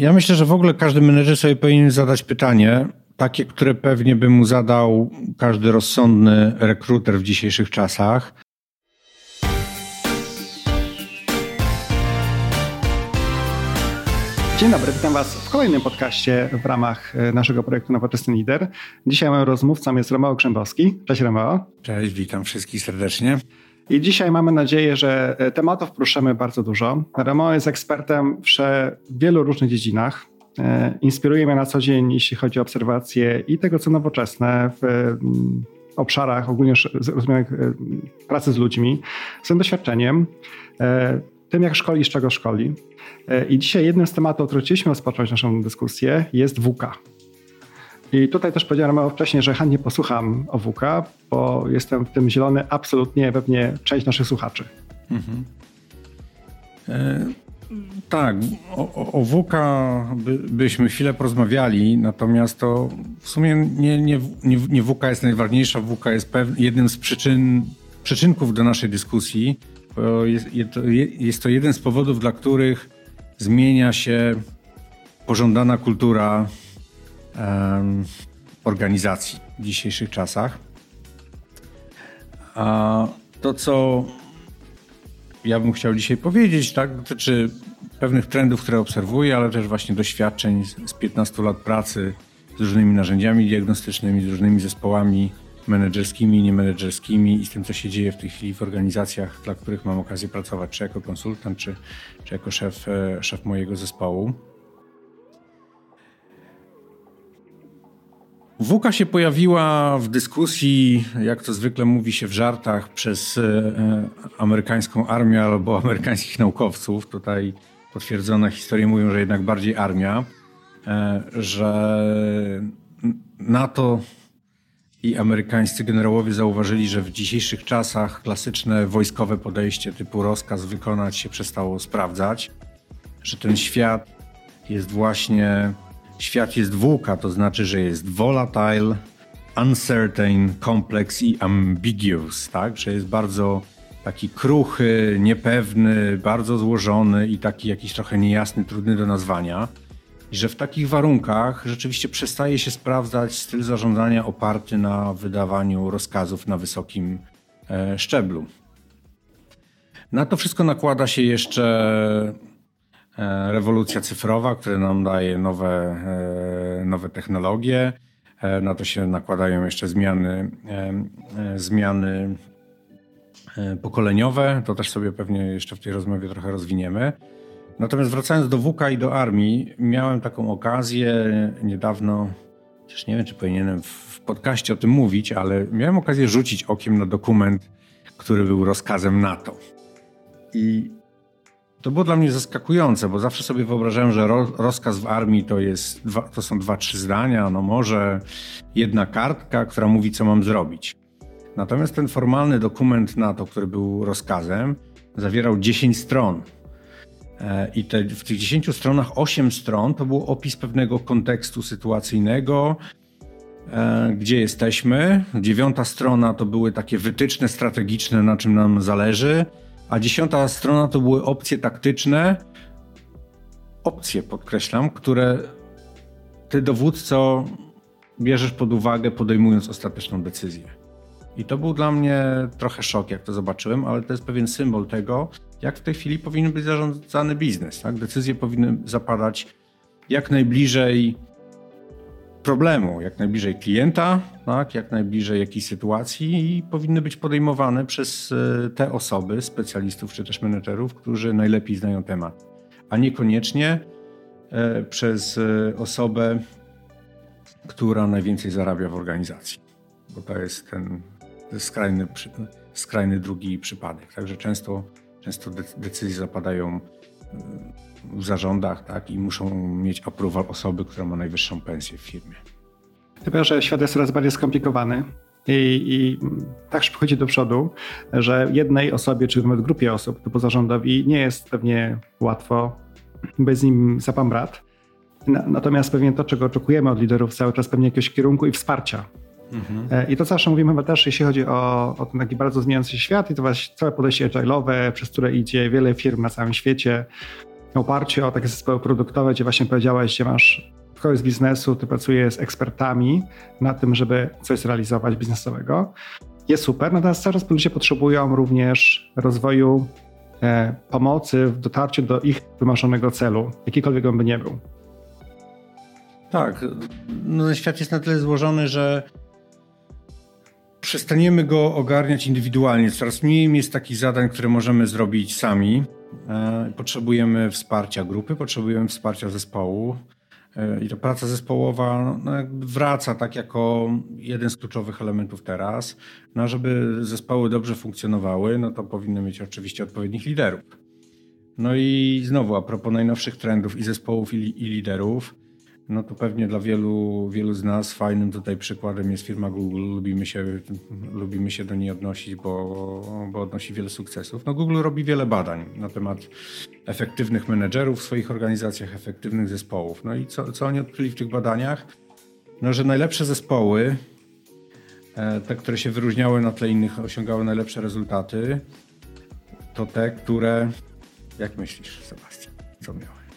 Ja myślę, że w ogóle każdy menedżer sobie powinien zadać pytanie, takie, które pewnie by mu zadał każdy rozsądny rekruter w dzisiejszych czasach. Dzień dobry, witam Was w kolejnym podcaście w ramach naszego projektu Nowoczesny Lider. Dzisiaj moim rozmówcą jest Romeo Grzębowski. Cześć Romeo. Cześć, witam wszystkich serdecznie. I dzisiaj mamy nadzieję, że tematów poruszymy bardzo dużo. Romeo jest ekspertem w wielu różnych dziedzinach. Inspiruje mnie na co dzień, jeśli chodzi o obserwacje i tego, co nowoczesne w obszarach ogólnie rozumianych pracy z ludźmi, swoim doświadczeniem, tym jak szkoli, z czego szkoli. I dzisiaj jednym z tematów, który chcieliśmy rozpocząć naszą dyskusję, jest WK. I tutaj też powiedziałem wcześniej, że chętnie posłucham o WK, bo jestem w tym zielony absolutnie, pewnie część naszych słuchaczy. Mhm. Tak, o WK byśmy chwilę porozmawiali, natomiast to w sumie nie WK jest najważniejsza, WK jest jednym z przyczynków do naszej dyskusji. Jest to jeden z powodów, dla których zmienia się pożądana kultura organizacji w dzisiejszych czasach. A to, co ja bym chciał dzisiaj powiedzieć, tak, dotyczy pewnych trendów, które obserwuję, ale też właśnie doświadczeń z 15 lat pracy z różnymi narzędziami diagnostycznymi, z różnymi zespołami menedżerskimi, niemenedżerskimi i z tym, co się dzieje w tej chwili w organizacjach, dla których mam okazję pracować, czy jako konsultant, czy jako szef mojego zespołu. WK się pojawiła w dyskusji, jak to zwykle mówi się w żartach, przez amerykańską armię albo amerykańskich naukowców. Tutaj potwierdzone historie mówią, że jednak bardziej armia, że NATO i amerykańscy generałowie zauważyli, że w dzisiejszych czasach klasyczne wojskowe podejście typu rozkaz wykonać się przestało sprawdzać, że ten świat jest właśnie... Świat jest VUCA, to znaczy, że jest volatile, uncertain, complex i ambiguous, tak? Że jest bardzo taki kruchy, niepewny, bardzo złożony i taki jakiś trochę niejasny, trudny do nazwania. I że w takich warunkach rzeczywiście przestaje się sprawdzać styl zarządzania oparty na wydawaniu rozkazów na wysokim szczeblu. Na to wszystko nakłada się jeszcze rewolucja cyfrowa, która nam daje nowe technologie. Na to się nakładają jeszcze zmiany pokoleniowe. To też sobie pewnie jeszcze w tej rozmowie trochę rozwiniemy. Natomiast wracając do WK i do armii, miałem taką okazję niedawno, chociaż nie wiem, czy powinienem w podcaście o tym mówić, ale miałem okazję rzucić okiem na dokument, który był rozkazem NATO. I to było dla mnie zaskakujące, bo zawsze sobie wyobrażałem, że rozkaz w armii to są 2-3 zdania, no może jedna kartka, która mówi, co mam zrobić. Natomiast ten formalny dokument NATO, który był rozkazem, zawierał 10 stron. I w tych 10 stronach 8 stron to był opis pewnego kontekstu sytuacyjnego, gdzie jesteśmy. 9 strona to były takie wytyczne strategiczne, na czym nam zależy. A 10 strona to były opcje taktyczne, opcje podkreślam, które ty dowódco bierzesz pod uwagę, podejmując ostateczną decyzję. I to był dla mnie trochę szok, jak to zobaczyłem, ale to jest pewien symbol tego, jak w tej chwili powinien być zarządzany biznes. Tak? Decyzje powinny zapadać jak najbliżej problemu, jak najbliżej klienta, tak, jak najbliżej jakiejś sytuacji i powinny być podejmowane przez te osoby, specjalistów czy też menedżerów, którzy najlepiej znają temat, a niekoniecznie przez osobę, która najwięcej zarabia w organizacji, bo to jest ten skrajny drugi przypadek. Także często decyzje zapadają w zarządach, tak, i muszą mieć approval osoby, która ma najwyższą pensję w firmie. Chyba, że świat jest coraz bardziej skomplikowany i tak szybko chodzi do przodu, że jednej osobie, czy nawet grupie osób typu zarządowi nie jest pewnie łatwo, bez nim za pan brat. Natomiast pewnie to, czego oczekujemy od liderów cały czas, pewnie jakiegoś kierunku i wsparcia. Mhm. I to zawsze mówimy chyba też, jeśli chodzi o ten taki bardzo zmieniający się świat i to właśnie całe podejście agile'owe, przez które idzie wiele firm na całym świecie. oparcie o takie zespoły produktowe, gdzie właśnie powiedziałeś, że masz kogoś z biznesu, ty pracujesz z ekspertami na tym, żeby coś zrealizować biznesowego. Jest super, natomiast coraz ludzie potrzebują również rozwoju pomocy w dotarciu do ich wymarzonego celu, jakikolwiek on by nie był. Tak, no, świat jest na tyle złożony, że przestaniemy go ogarniać indywidualnie. Coraz mniej jest takich zadań, które możemy zrobić sami. Potrzebujemy wsparcia grupy, potrzebujemy wsparcia zespołu. I ta praca zespołowa wraca tak jako jeden z kluczowych elementów teraz. No, żeby zespoły dobrze funkcjonowały, no to powinny mieć oczywiście odpowiednich liderów. No i znowu a propos najnowszych trendów i zespołów i liderów, no to pewnie dla wielu z nas fajnym tutaj przykładem jest firma Google. Lubimy się do niej odnosić, bo odnosi wiele sukcesów. No Google robi wiele badań na temat efektywnych menedżerów w swoich organizacjach, efektywnych zespołów. No i co oni odkryli w tych badaniach? No, że najlepsze zespoły, te, które się wyróżniały na tle innych, osiągały najlepsze rezultaty, to te, które... Jak myślisz, Sebastian?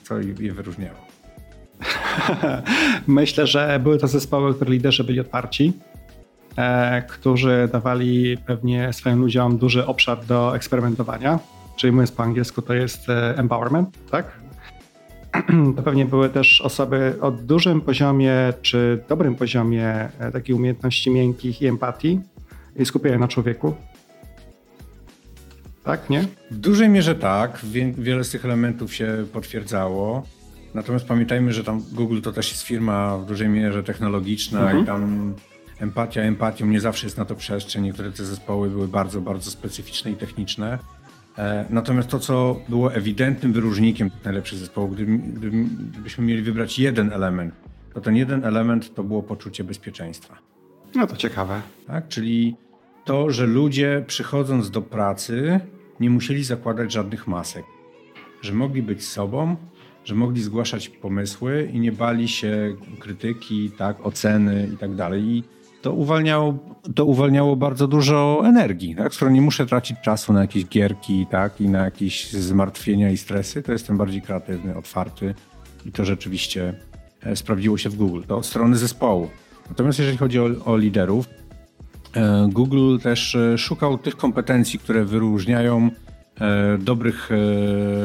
Co je wyróżniało? Myślę, że były to zespoły, które liderzy byli otwarci, którzy dawali pewnie swoim ludziom duży obszar do eksperymentowania, czyli mówiąc po angielsku to jest empowerment, tak? To pewnie były też osoby o dużym poziomie czy dobrym poziomie takich umiejętności miękkich i empatii i skupienia na człowieku. Tak, nie? W dużej mierze tak, wiele z tych elementów się potwierdzało. Natomiast pamiętajmy, że tam Google to też jest firma w dużej mierze technologiczna i tam empatią nie zawsze jest na to przestrzeń. Niektóre te zespoły były bardzo, bardzo specyficzne i techniczne. Natomiast to, co było ewidentnym wyróżnikiem najlepszych zespołów, gdybyśmy mieli wybrać jeden element, to ten jeden element to było poczucie bezpieczeństwa. No to ciekawe. Tak, czyli to, że ludzie przychodząc do pracy nie musieli zakładać żadnych masek, że mogli być sobą, że mogli zgłaszać pomysły i nie bali się krytyki, tak, oceny i tak dalej. I to uwalniało bardzo dużo energii, tak? Skoro nie muszę tracić czasu na jakieś gierki, tak, i na jakieś zmartwienia i stresy, to jestem bardziej kreatywny, otwarty i to rzeczywiście sprawdziło się w Google. To od strony zespołu. Natomiast jeżeli chodzi o liderów, Google też szukał tych kompetencji, które wyróżniają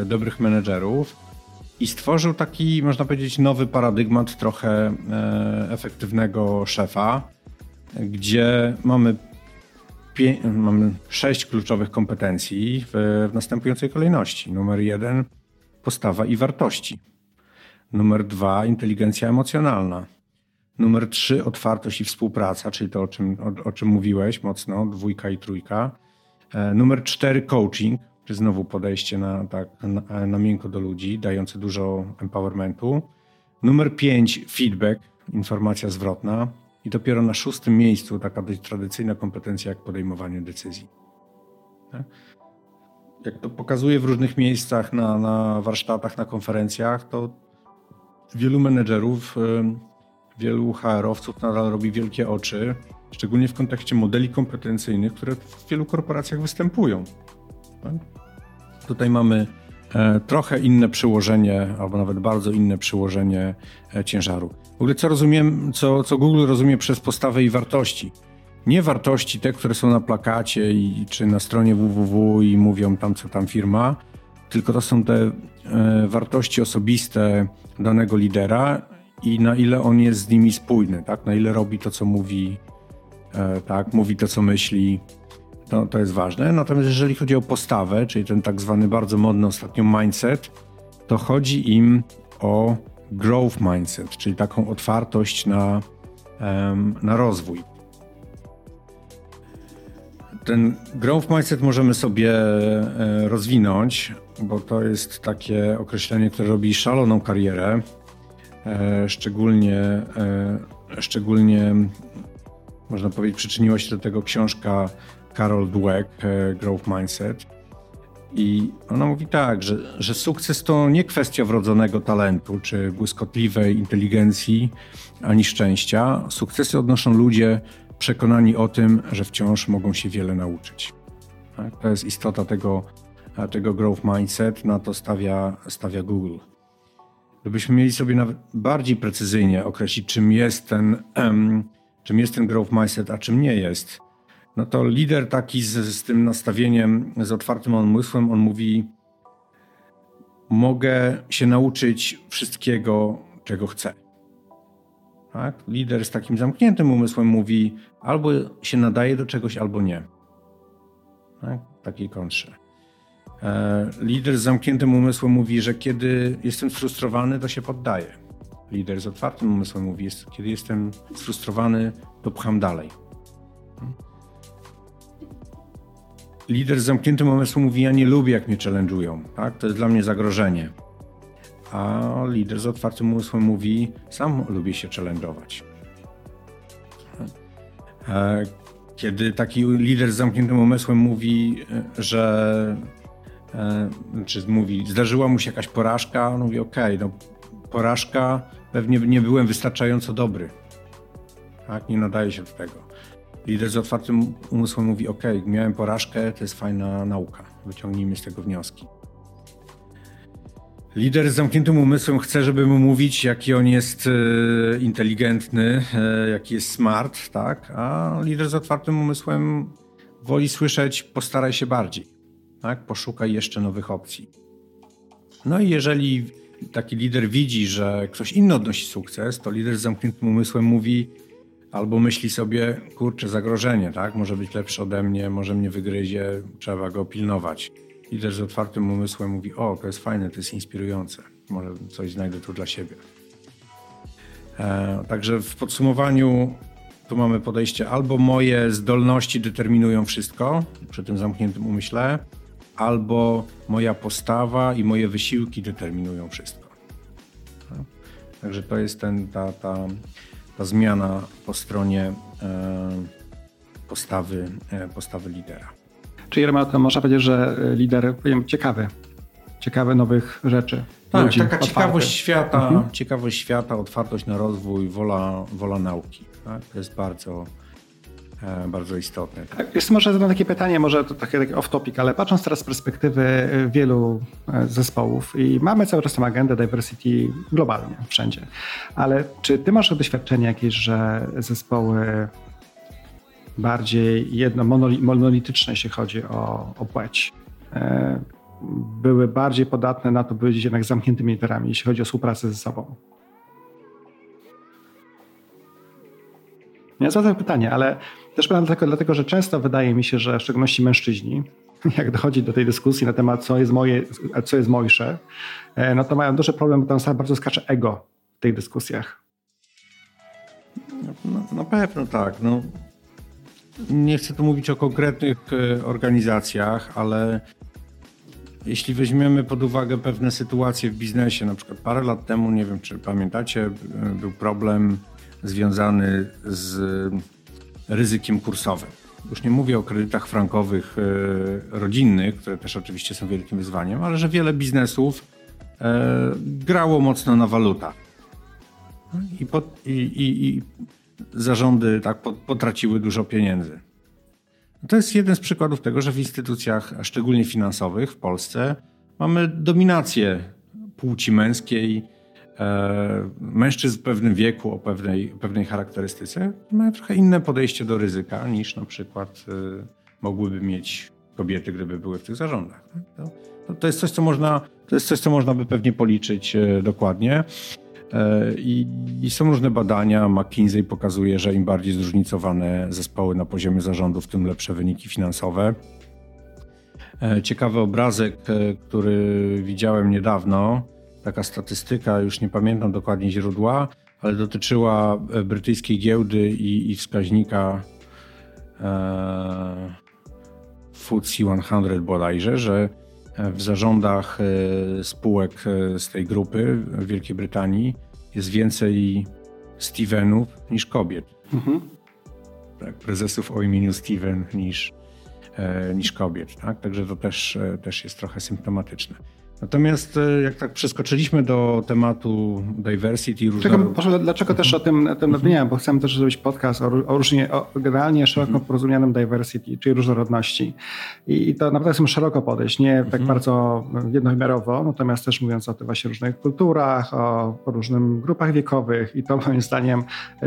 dobrych menedżerów. I stworzył taki, można powiedzieć, nowy paradygmat trochę efektywnego szefa, gdzie mamy 6 kluczowych kompetencji w następującej kolejności. Numer 1 postawa i wartości. Numer 2 inteligencja emocjonalna. Numer 3 otwartość i współpraca, czyli to, o czym mówiłeś mocno, 2 i 3. Numer 4 coaching. Czy znowu podejście na miękko do ludzi, dające dużo empowermentu. Numer 5 feedback, informacja zwrotna. I dopiero na 6. miejscu taka dość tradycyjna kompetencja jak podejmowanie decyzji. Tak? Jak to pokazuję w różnych miejscach, na warsztatach, na konferencjach, to wielu menedżerów, wielu HR-owców nadal robi wielkie oczy, szczególnie w kontekście modeli kompetencyjnych, które w wielu korporacjach występują. Tak? Tutaj mamy trochę inne przyłożenie, albo nawet bardzo inne przyłożenie ciężaru. W ogóle co Google rozumie przez postawę i wartości? Nie wartości te, które są na plakacie czy na stronie www i mówią tam co tam firma, tylko to są te wartości osobiste danego lidera i na ile on jest z nimi spójny, tak? Na ile robi to co mówi, tak? Mówi to co myśli. To jest ważne. Natomiast jeżeli chodzi o postawę, czyli ten tak zwany bardzo modny ostatnio mindset, to chodzi im o growth mindset, czyli taką otwartość na rozwój. Ten growth mindset możemy sobie rozwinąć, bo to jest takie określenie, które robi szaloną karierę, szczególnie można powiedzieć przyczyniła się do tego książka Carol Dweck, Growth Mindset, i ona mówi tak, że sukces to nie kwestia wrodzonego talentu czy błyskotliwej inteligencji ani szczęścia. Sukcesy odnoszą ludzie przekonani o tym, że wciąż mogą się wiele nauczyć. Tak? To jest istota tego tego Growth Mindset, na to stawia Google. Gdybyśmy mieli sobie nawet bardziej precyzyjnie określić, czym jest ten Growth Mindset, a czym nie jest, no to lider taki z tym nastawieniem, z otwartym umysłem, on mówi: mogę się nauczyć wszystkiego, czego chcę. Tak? Lider z takim zamkniętym umysłem mówi: albo się nadaje do czegoś, albo nie. Tak? Takiej kontrze. Lider z zamkniętym umysłem mówi, że kiedy jestem sfrustrowany, to się poddaję. Lider z otwartym umysłem mówi, że kiedy jestem sfrustrowany, to pcham dalej. Lider z zamkniętym umysłem mówi: ja nie lubię, jak mnie challenge'ują, tak? To jest dla mnie zagrożenie. A lider z otwartym umysłem mówi: sam lubię się challenge'ować. Kiedy taki lider z zamkniętym umysłem mówi, że zdarzyła mu się jakaś porażka, on mówi: okej, no porażka, pewnie nie byłem wystarczająco dobry. Tak? Nie nadaje się do tego. Lider z otwartym umysłem mówi: okej, miałem porażkę, to jest fajna nauka, wyciągnijmy z tego wnioski. Lider z zamkniętym umysłem chce, żeby mu mówić, jaki on jest inteligentny, jaki jest smart, tak? A lider z otwartym umysłem woli słyszeć: postaraj się bardziej, tak? Poszukaj jeszcze nowych opcji. No i jeżeli taki lider widzi, że ktoś inny odnosi sukces, to lider z zamkniętym umysłem mówi albo myśli sobie: kurczę, zagrożenie, tak? Może być lepszy ode mnie, może mnie wygryzie, trzeba go pilnować. Lider z otwartym umysłem mówi: o, to jest fajne, to jest inspirujące, może coś znajdę tu dla siebie. Także w podsumowaniu tu mamy podejście: albo moje zdolności determinują wszystko, przy tym zamkniętym umyśle, albo moja postawa i moje wysiłki determinują wszystko. Tak? Także to jest ta zmiana po stronie postawy lidera. Czyli można powiedzieć, że lider powiem, ciekawy nowych rzeczy. Tak, ludzi, taka ciekawość świata, otwartość na rozwój, wola nauki. Tak? To jest bardzo istotne. Jeszcze może zadam takie pytanie, może to takie off topic, ale patrząc teraz z perspektywy wielu zespołów i mamy cały czas tą agendę diversity globalnie, wszędzie, ale czy ty masz doświadczenie jakieś, że zespoły bardziej monolityczne, jeśli chodzi o płeć, były bardziej podatne na to, by być jednak zamkniętymi literami, jeśli chodzi o współpracę ze sobą? Ja zadam pytanie, ale też dlatego, że często wydaje mi się, że w szczególności mężczyźni, jak dochodzi do tej dyskusji na temat, co jest moje, a co jest mojsze, no to mają duży problem, bo tam bardzo skacze ego w tych dyskusjach. Na pewno tak. No. Nie chcę tu mówić o konkretnych organizacjach, ale jeśli weźmiemy pod uwagę pewne sytuacje w biznesie, na przykład parę lat temu, nie wiem czy pamiętacie, był problem związany z ryzykiem kursowym. Już nie mówię o kredytach frankowych rodzinnych, które też oczywiście są wielkim wyzwaniem, ale że wiele biznesów grało mocno na walutach. I zarządy tak potraciły dużo pieniędzy. To jest jeden z przykładów tego, że w instytucjach, szczególnie finansowych w Polsce, mamy dominację płci męskiej, mężczyzn w pewnym wieku, o pewnej charakterystyce, mają trochę inne podejście do ryzyka niż na przykład mogłyby mieć kobiety, gdyby były w tych zarządach. To jest coś, co można by pewnie policzyć dokładnie. I są różne badania. McKinsey pokazuje, że im bardziej zróżnicowane zespoły na poziomie zarządów, tym lepsze wyniki finansowe. Ciekawy obrazek, który widziałem niedawno, taka statystyka, już nie pamiętam dokładnie źródła, ale dotyczyła brytyjskiej giełdy i wskaźnika FTSE 100 bodajże, że w zarządach spółek z tej grupy w Wielkiej Brytanii jest więcej Stevenów niż kobiet. Mhm. Tak, prezesów o imieniu Steven niż kobiet. Tak? Także to też jest trochę symptomatyczne. Natomiast jak tak przeskoczyliśmy do tematu diversity... Dlaczego też o tym nadmieniam, bo chcemy też zrobić podcast o generalnie szeroko porozumianym diversity, czyli różnorodności. I to naprawdę chcemy szeroko podejść, nie tak bardzo jednowymiarowo, natomiast też mówiąc o tych właśnie różnych kulturach, o różnych grupach wiekowych i to moim zdaniem,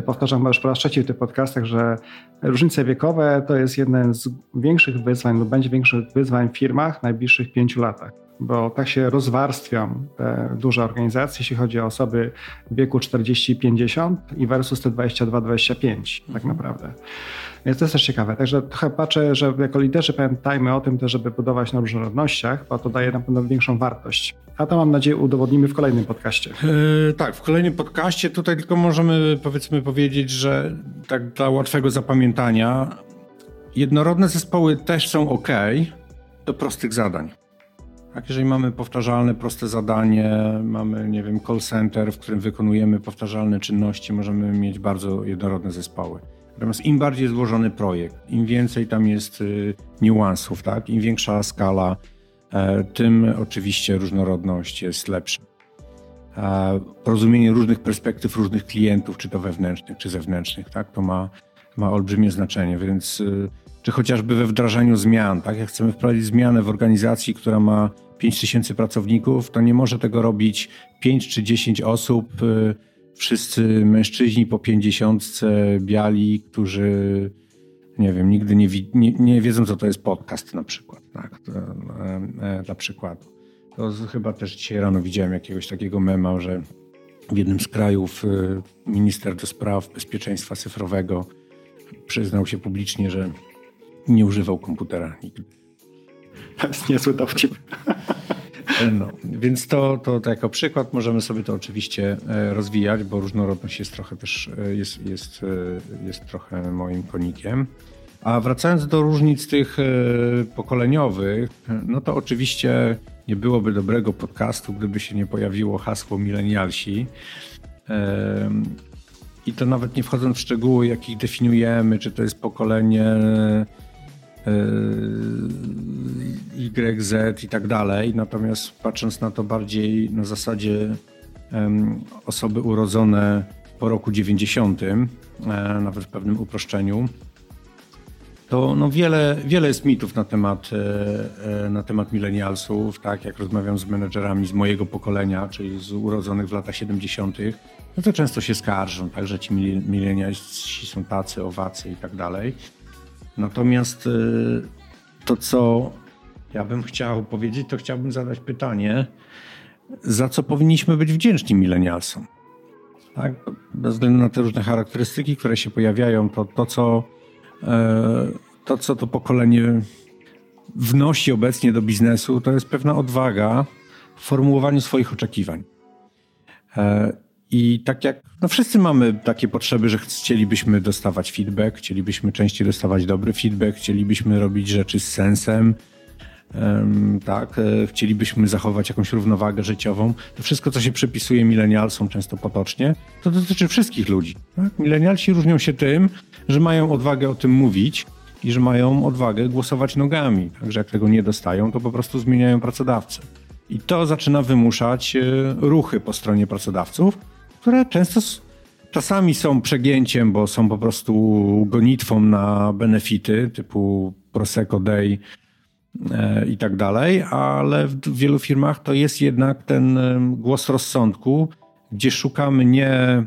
powtarzam już po raz trzeci w tych podcastach, że różnice wiekowe to jest jeden z większych wyzwań lub będzie większych wyzwań w firmach w najbliższych 5 latach. Bo tak się rozwarstwią te duże organizacje, jeśli chodzi o osoby w wieku 40-50 i versus te 22-25 tak naprawdę. Więc to jest też ciekawe. Także trochę patrzę, że jako liderzy pamiętajmy o tym też, żeby budować na różnorodnościach, bo to daje na pewno większą wartość. A to mam nadzieję udowodnimy w kolejnym podcaście. Tak, w kolejnym podcaście. Tutaj tylko możemy powiedzmy powiedzieć, że tak dla łatwego zapamiętania jednorodne zespoły też są ok do prostych zadań. Tak, jeżeli mamy powtarzalne, proste zadanie, mamy, nie wiem, call center, w którym wykonujemy powtarzalne czynności, możemy mieć bardzo jednorodne zespoły. Natomiast im bardziej złożony projekt, im więcej tam jest niuansów, tak? Im większa skala, tym oczywiście różnorodność jest lepsza. Rozumienie różnych perspektyw, różnych klientów, czy to wewnętrznych, czy zewnętrznych, tak? To ma olbrzymie znaczenie, więc... Czy chociażby we wdrażaniu zmian, tak? Jak chcemy wprowadzić zmianę w organizacji, która ma 5000 pracowników, to nie może tego robić 5 czy 10 osób, wszyscy mężczyźni po 50, biali, którzy nie wiem, nigdy nie wiedzą, co to jest podcast na przykład, tak? Dla przykładu. To chyba też dzisiaj rano widziałem jakiegoś takiego mema, że w jednym z krajów minister do spraw bezpieczeństwa cyfrowego przyznał się publicznie, że nie używał komputera nigdy. To jest niezły dowcip. No, więc to jako przykład możemy sobie to oczywiście rozwijać, bo różnorodność jest trochę też jest trochę moim konikiem. A wracając do różnic tych pokoleniowych, no to oczywiście nie byłoby dobrego podcastu, gdyby się nie pojawiło hasło milenialsi. I to nawet nie wchodząc w szczegóły, jakich definiujemy, czy to jest pokolenie YZ i tak dalej. Natomiast patrząc na to bardziej na zasadzie osoby urodzone po roku 90, nawet w pewnym uproszczeniu, to no wiele jest mitów na temat milenialsów, tak jak rozmawiam z menedżerami z mojego pokolenia, czyli z urodzonych w latach 70, no to często się skarżą, tak, że ci milenialsi są tacy, owacy i tak dalej. Natomiast to, co ja bym chciał powiedzieć, to chciałbym zadać pytanie, za co powinniśmy być wdzięczni milenialsom? Tak? Bez względu na te różne charakterystyki, które się pojawiają, to, co to pokolenie wnosi obecnie do biznesu, to jest pewna odwaga w formułowaniu swoich oczekiwań. I tak jak wszyscy mamy takie potrzeby, że chcielibyśmy dostawać feedback, chcielibyśmy częściej dostawać dobry feedback, chcielibyśmy robić rzeczy z sensem, tak, chcielibyśmy zachować jakąś równowagę życiową. To wszystko, co się przypisuje milenialsom często potocznie, to dotyczy wszystkich ludzi. Tak? Milenialsi różnią się tym, że mają odwagę o tym mówić i że mają odwagę głosować nogami. Także jak tego nie dostają, to po prostu zmieniają pracodawcę. I to zaczyna wymuszać ruchy po stronie pracodawców, które często czasami są przegięciem, bo są po prostu gonitwą na benefity typu Prosecco Day i tak dalej, ale w wielu firmach to jest jednak ten głos rozsądku, gdzie szukamy nie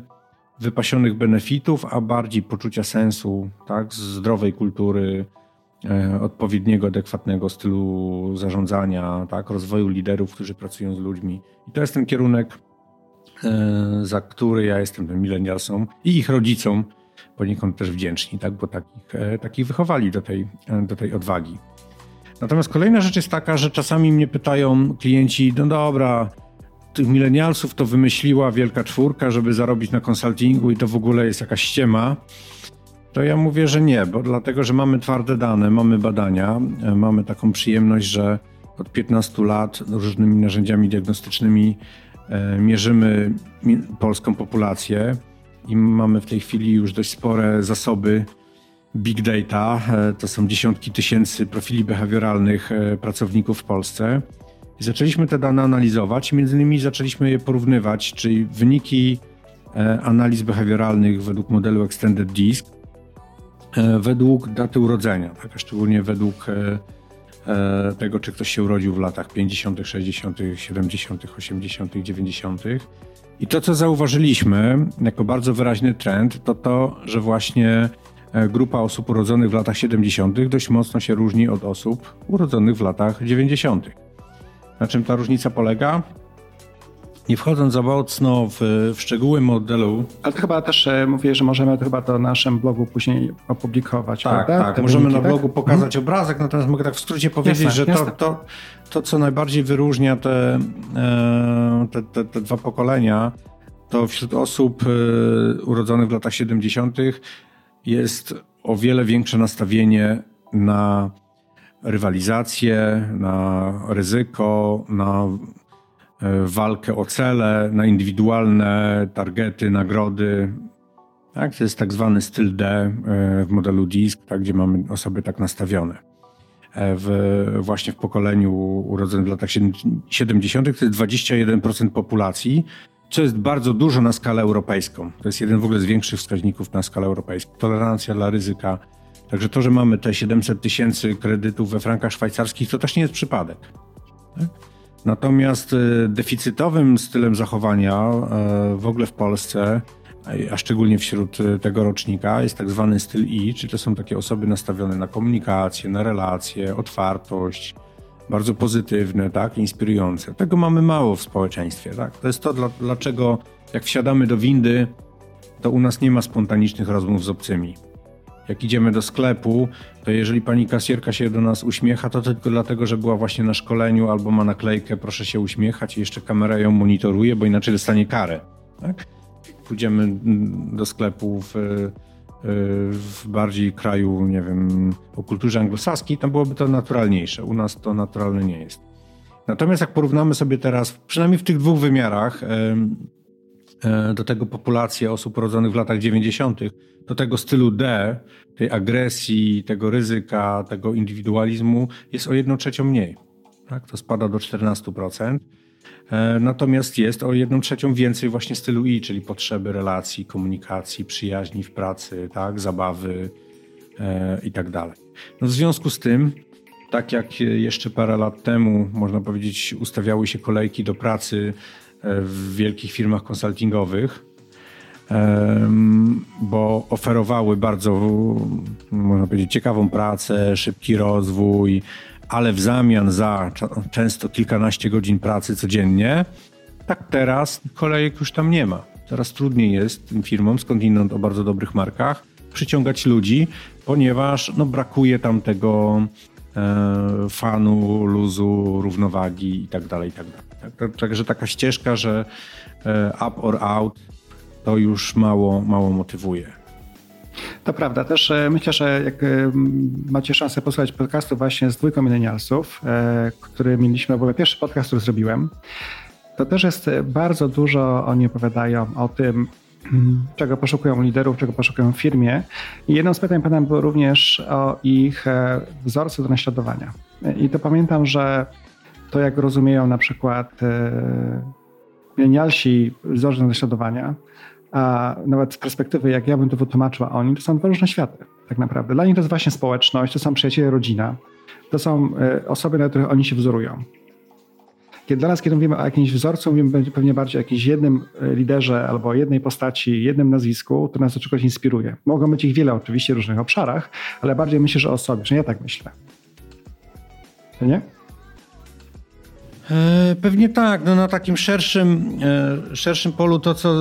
wypasionych benefitów, a bardziej poczucia sensu, tak, zdrowej kultury, odpowiedniego, adekwatnego stylu zarządzania, tak, rozwoju liderów, którzy pracują z ludźmi. I to jest ten kierunek, za który ja jestem tym milenialsom i ich rodzicom poniekąd też wdzięczni, tak, bo takich wychowali do tej odwagi. Natomiast kolejna rzecz jest taka, że czasami mnie pytają klienci, no dobra, tych milenialsów to wymyśliła wielka czwórka, żeby zarobić na konsultingu i to w ogóle jest jakaś ściema. To ja mówię, że nie, bo dlatego, że mamy twarde dane, mamy badania, mamy taką przyjemność, że od 15 lat różnymi narzędziami diagnostycznymi mierzymy polską populację i mamy w tej chwili już dość spore zasoby big data, to są dziesiątki tysięcy profili behawioralnych pracowników w Polsce I zaczęliśmy te dane analizować, między innymi zaczęliśmy je porównywać, czyli wyniki analiz behawioralnych według modelu Extended Disk, według daty urodzenia, tak? Szczególnie według tego, czy ktoś się urodził w latach 50., 60., 70., 80., 90. I to, co zauważyliśmy jako bardzo wyraźny trend, to to, że właśnie grupa osób urodzonych w latach 70. dość mocno się różni od osób urodzonych w latach 90. Na czym ta różnica polega? Nie wchodząc za mocno w szczegóły modelu. Ale to chyba też mówię, że możemy to chyba to na naszym blogu później opublikować. Tak, prawda? Tak. Te możemy wyniki, na blogu pokazać obrazek, natomiast mogę tak w skrócie powiedzieć, jasne, że to, co najbardziej wyróżnia te dwa pokolenia, to wśród osób urodzonych w latach 70. jest o wiele większe nastawienie na rywalizację, na ryzyko, na walkę o cele, na indywidualne targety, nagrody. Tak? To jest tak zwany styl D w modelu DISC, tak? Gdzie mamy osoby tak nastawione. Właśnie w pokoleniu urodzonym w latach 70. to jest 21% populacji, co jest bardzo dużo na skalę europejską. To jest jeden w ogóle z większych wskaźników na skalę europejską. Tolerancja dla ryzyka. Także to, że mamy te 700 000 kredytów we frankach szwajcarskich, to też nie jest przypadek. Tak? Natomiast deficytowym stylem zachowania w ogóle w Polsce, a szczególnie wśród tego rocznika, jest tak zwany styl I, czyli to są takie osoby nastawione na komunikację, na relacje, otwartość, bardzo pozytywne, tak, inspirujące. Tego mamy mało w społeczeństwie. Tak? To jest to, dlaczego jak wsiadamy do windy, to u nas nie ma spontanicznych rozmów z obcymi. Jak idziemy do sklepu, to jeżeli pani kasjerka się do nas uśmiecha, to tylko dlatego, że była właśnie na szkoleniu albo ma naklejkę, proszę się uśmiechać i jeszcze kamera ją monitoruje, bo inaczej dostanie karę. Tak? Pójdziemy do sklepu w bardziej kraju, nie wiem, o kulturze anglosaskiej, tam byłoby to naturalniejsze. U nas to naturalne nie jest. Natomiast jak porównamy sobie teraz, przynajmniej w tych dwóch wymiarach, do tego populację osób urodzonych w latach 90., do tego stylu D, tej agresji, tego ryzyka, tego indywidualizmu jest o 1/3 mniej. Tak? To spada do 14%. Natomiast jest o 1/3 więcej właśnie stylu I, czyli potrzeby relacji, komunikacji, przyjaźni w pracy, tak? Zabawy i tak dalej. No w związku z tym, tak jak jeszcze parę lat temu, można powiedzieć, ustawiały się kolejki do pracy w wielkich firmach konsultingowych, bo oferowały bardzo, można powiedzieć, ciekawą pracę, szybki rozwój, ale w zamian za często kilkanaście godzin pracy codziennie, tak teraz kolejek już tam nie ma. Teraz trudniej jest tym firmom, skądinąd o bardzo dobrych markach, przyciągać ludzi, ponieważ brakuje tam tego fanu, luzu, równowagi itd. Także taka ścieżka, że up or out, to już mało motywuje. To prawda. Też myślę, że jak macie szansę posłuchać podcastu właśnie z dwójką milenialsów, który mieliśmy, bo pierwszy podcast, który zrobiłem, to też jest bardzo dużo, oni opowiadają o tym, czego poszukują liderów, czego poszukują w firmie. I jedną z pytań padłem również o ich wzorce do naśladowania. I to pamiętam, że to jak rozumieją na przykład milenialsi wzorce do naśladowania, a nawet z perspektywy, jak ja bym to wytłumaczyła o nim, to są dwa różne światy tak naprawdę. Dla nich to jest właśnie społeczność, to są przyjaciele, rodzina, to są osoby, na których oni się wzorują. Kiedy dla nas, kiedy mówimy o jakimś wzorcu, mówimy pewnie bardziej o jakimś jednym liderze albo jednej postaci, jednym nazwisku, to nas do czegoś inspiruje. Mogą być ich wiele oczywiście w różnych obszarach, ale bardziej myślę, że o sobie, że ja tak myślę. Czy nie? Pewnie tak. Na takim szerszym polu to, co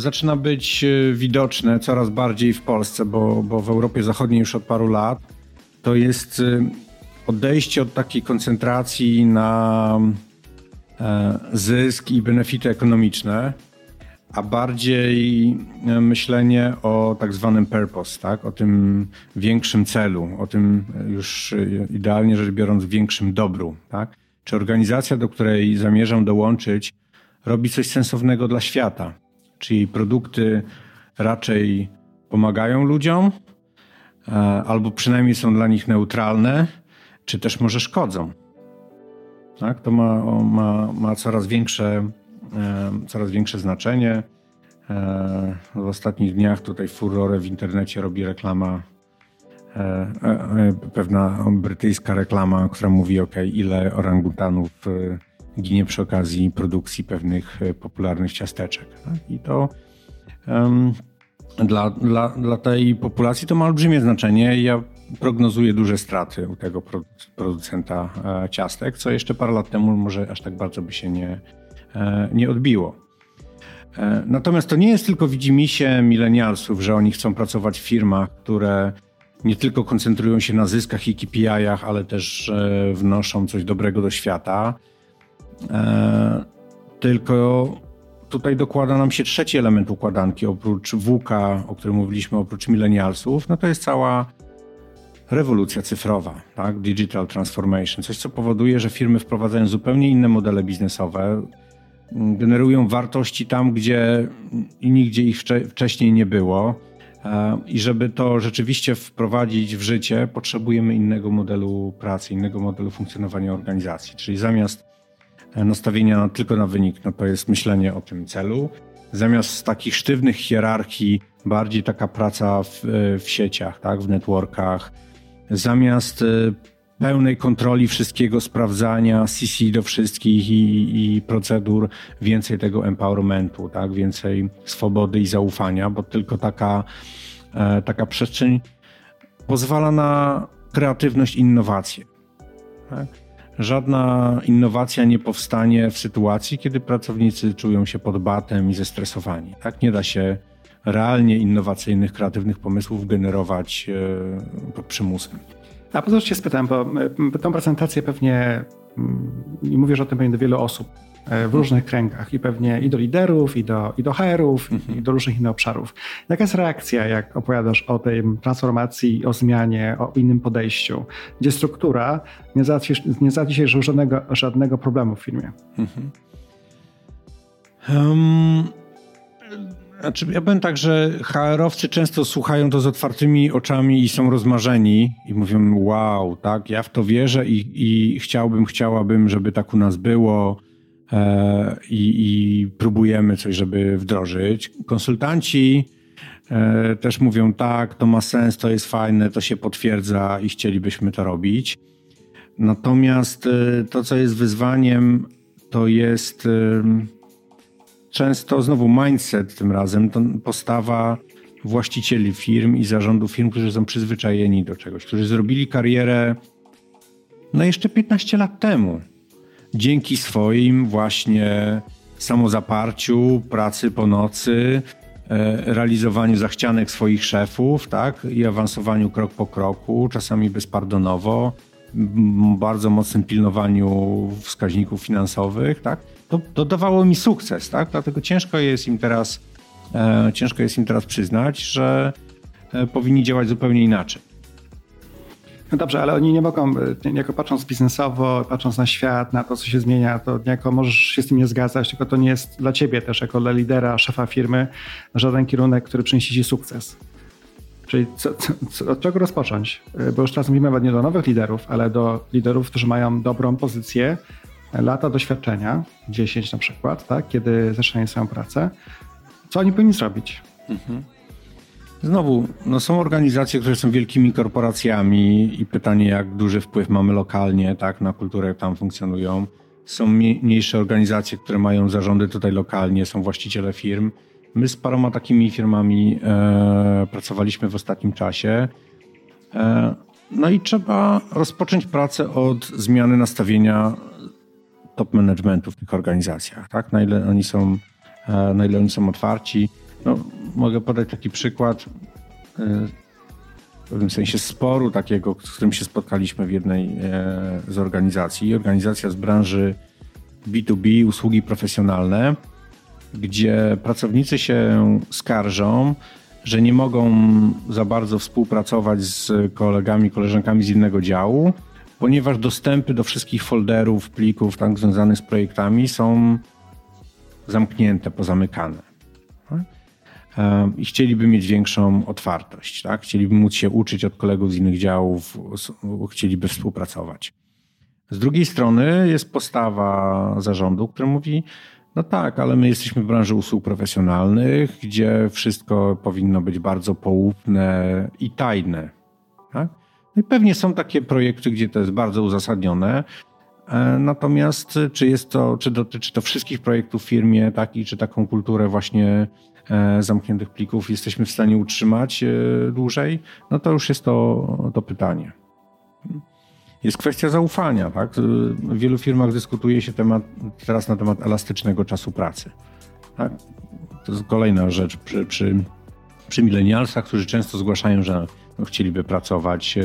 zaczyna być widoczne coraz bardziej w Polsce, bo w Europie Zachodniej już od paru lat, to jest odejście od takiej koncentracji na zysk i benefity ekonomiczne, a bardziej myślenie o tak zwanym purpose, tak? O tym większym celu, o tym już idealnie rzecz biorąc większym dobru. Tak? Czy organizacja, do której zamierzam dołączyć, robi coś sensownego dla świata? Czy jej produkty raczej pomagają ludziom, albo przynajmniej są dla nich neutralne, czy też może szkodzą? tak, to ma coraz większe znaczenie. W ostatnich dniach tutaj furorę w internecie robi reklama, pewna brytyjska reklama, która mówi ile orangutanów ginie przy okazji produkcji pewnych popularnych ciasteczek. Tak? I to dla tej populacji to ma olbrzymie znaczenie. Ja prognozuję duże straty u tego producenta ciastek, co jeszcze parę lat temu może aż tak bardzo by się nie odbiło. Natomiast to nie jest tylko widzimisię milenialsów, że oni chcą pracować w firmach, które nie tylko koncentrują się na zyskach i KPI-ach, ale też wnoszą coś dobrego do świata. Tylko tutaj dokłada nam się trzeci element układanki, oprócz WK, o którym mówiliśmy, oprócz milenialsów, no to jest cała rewolucja cyfrowa, tak? Digital transformation, coś co powoduje, że firmy wprowadzają zupełnie inne modele biznesowe, generują wartości tam, gdzie i nigdzie ich wcześniej nie było. I żeby to rzeczywiście wprowadzić w życie, potrzebujemy innego modelu pracy, innego modelu funkcjonowania organizacji. Czyli zamiast nastawienia tylko na wynik, no to jest myślenie o tym celu. Zamiast takich sztywnych hierarchii, bardziej taka praca w sieciach, tak, w networkach. Zamiast pełnej kontroli wszystkiego, sprawdzania, CC do wszystkich i procedur, więcej tego empowermentu, tak? Więcej swobody i zaufania, bo tylko taka przestrzeń pozwala na kreatywność i innowacje. Tak? Żadna innowacja nie powstanie w sytuacji, kiedy pracownicy czują się pod batem i zestresowani. Tak? Nie da się realnie innowacyjnych, kreatywnych pomysłów generować pod przymusem. A po co cię spytam, bo tą prezentację pewnie, i mówisz o tym pewnie do wielu osób w różnych kręgach i pewnie i do liderów, i do HR-ów, i do różnych innych obszarów. Jaka jest reakcja, jak opowiadasz o tej transformacji, o zmianie, o innym podejściu, gdzie struktura nie załatwi się żadnego problemu w firmie? Znaczy, ja powiem tak, że HR-owcy często słuchają to z otwartymi oczami i są rozmarzeni i mówią wow, tak, ja w to wierzę i chciałabym, żeby tak u nas było i próbujemy coś, żeby wdrożyć. Konsultanci też mówią tak, to ma sens, to jest fajne, to się potwierdza i chcielibyśmy to robić. Natomiast to, co jest wyzwaniem, to jest... Często znowu mindset tym razem, to postawa właścicieli firm i zarządu firm, którzy są przyzwyczajeni do czegoś, którzy zrobili karierę jeszcze 15 lat temu. Dzięki swoim właśnie samozaparciu, pracy po nocy, realizowaniu zachcianek swoich szefów, tak? I awansowaniu krok po kroku, czasami bezpardonowo, bardzo mocnym pilnowaniu wskaźników finansowych, tak? To dawało mi sukces, tak? Dlatego ciężko jest im teraz przyznać, że powinni działać zupełnie inaczej. No dobrze, ale oni nie mogą, niejako patrząc biznesowo, patrząc na świat, na to, co się zmienia, to niejako możesz się z tym nie zgadzać, tylko to nie jest dla ciebie też, jako dla lidera, szefa firmy, żaden kierunek, który przyniesie ci sukces. Czyli od czego rozpocząć? Bo już teraz mówimy nawet nie do nowych liderów, ale do liderów, którzy mają dobrą pozycję, lata doświadczenia, 10 na przykład, tak, kiedy zaczynają swoją pracę. Co oni powinni zrobić? Znowu, są organizacje, które są wielkimi korporacjami i pytanie, jak duży wpływ mamy lokalnie, tak, na kulturę, jak tam funkcjonują. Są mniejsze organizacje, które mają zarządy tutaj lokalnie, są właściciele firm. My z paroma takimi firmami pracowaliśmy w ostatnim czasie. I trzeba rozpocząć pracę od zmiany nastawienia top managementu w tych organizacjach, tak? Na ile oni są otwarci. Mogę podać taki przykład w pewnym sensie sporu takiego, z którym się spotkaliśmy w jednej z organizacji. Organizacja z branży B2B, usługi profesjonalne, gdzie pracownicy się skarżą, że nie mogą za bardzo współpracować z kolegami, koleżankami z innego działu, ponieważ dostępy do wszystkich folderów, plików tak, związanych z projektami są zamknięte, pozamykane. Tak? I chcieliby mieć większą otwartość. Tak? Chcieliby móc się uczyć od kolegów z innych działów, chcieliby współpracować. Z drugiej strony jest postawa zarządu, który mówi, no tak, ale my jesteśmy w branży usług profesjonalnych, gdzie wszystko powinno być bardzo poufne i tajne. Tak? No i pewnie są takie projekty, gdzie to jest bardzo uzasadnione. Natomiast czy dotyczy to wszystkich projektów w firmie, tak, i czy taką kulturę właśnie zamkniętych plików jesteśmy w stanie utrzymać dłużej, no to już jest to pytanie. Jest kwestia zaufania, tak? W wielu firmach dyskutuje się teraz na temat elastycznego czasu pracy. Tak? To jest kolejna rzecz przy milenialsach, którzy często zgłaszają, że chcieliby pracować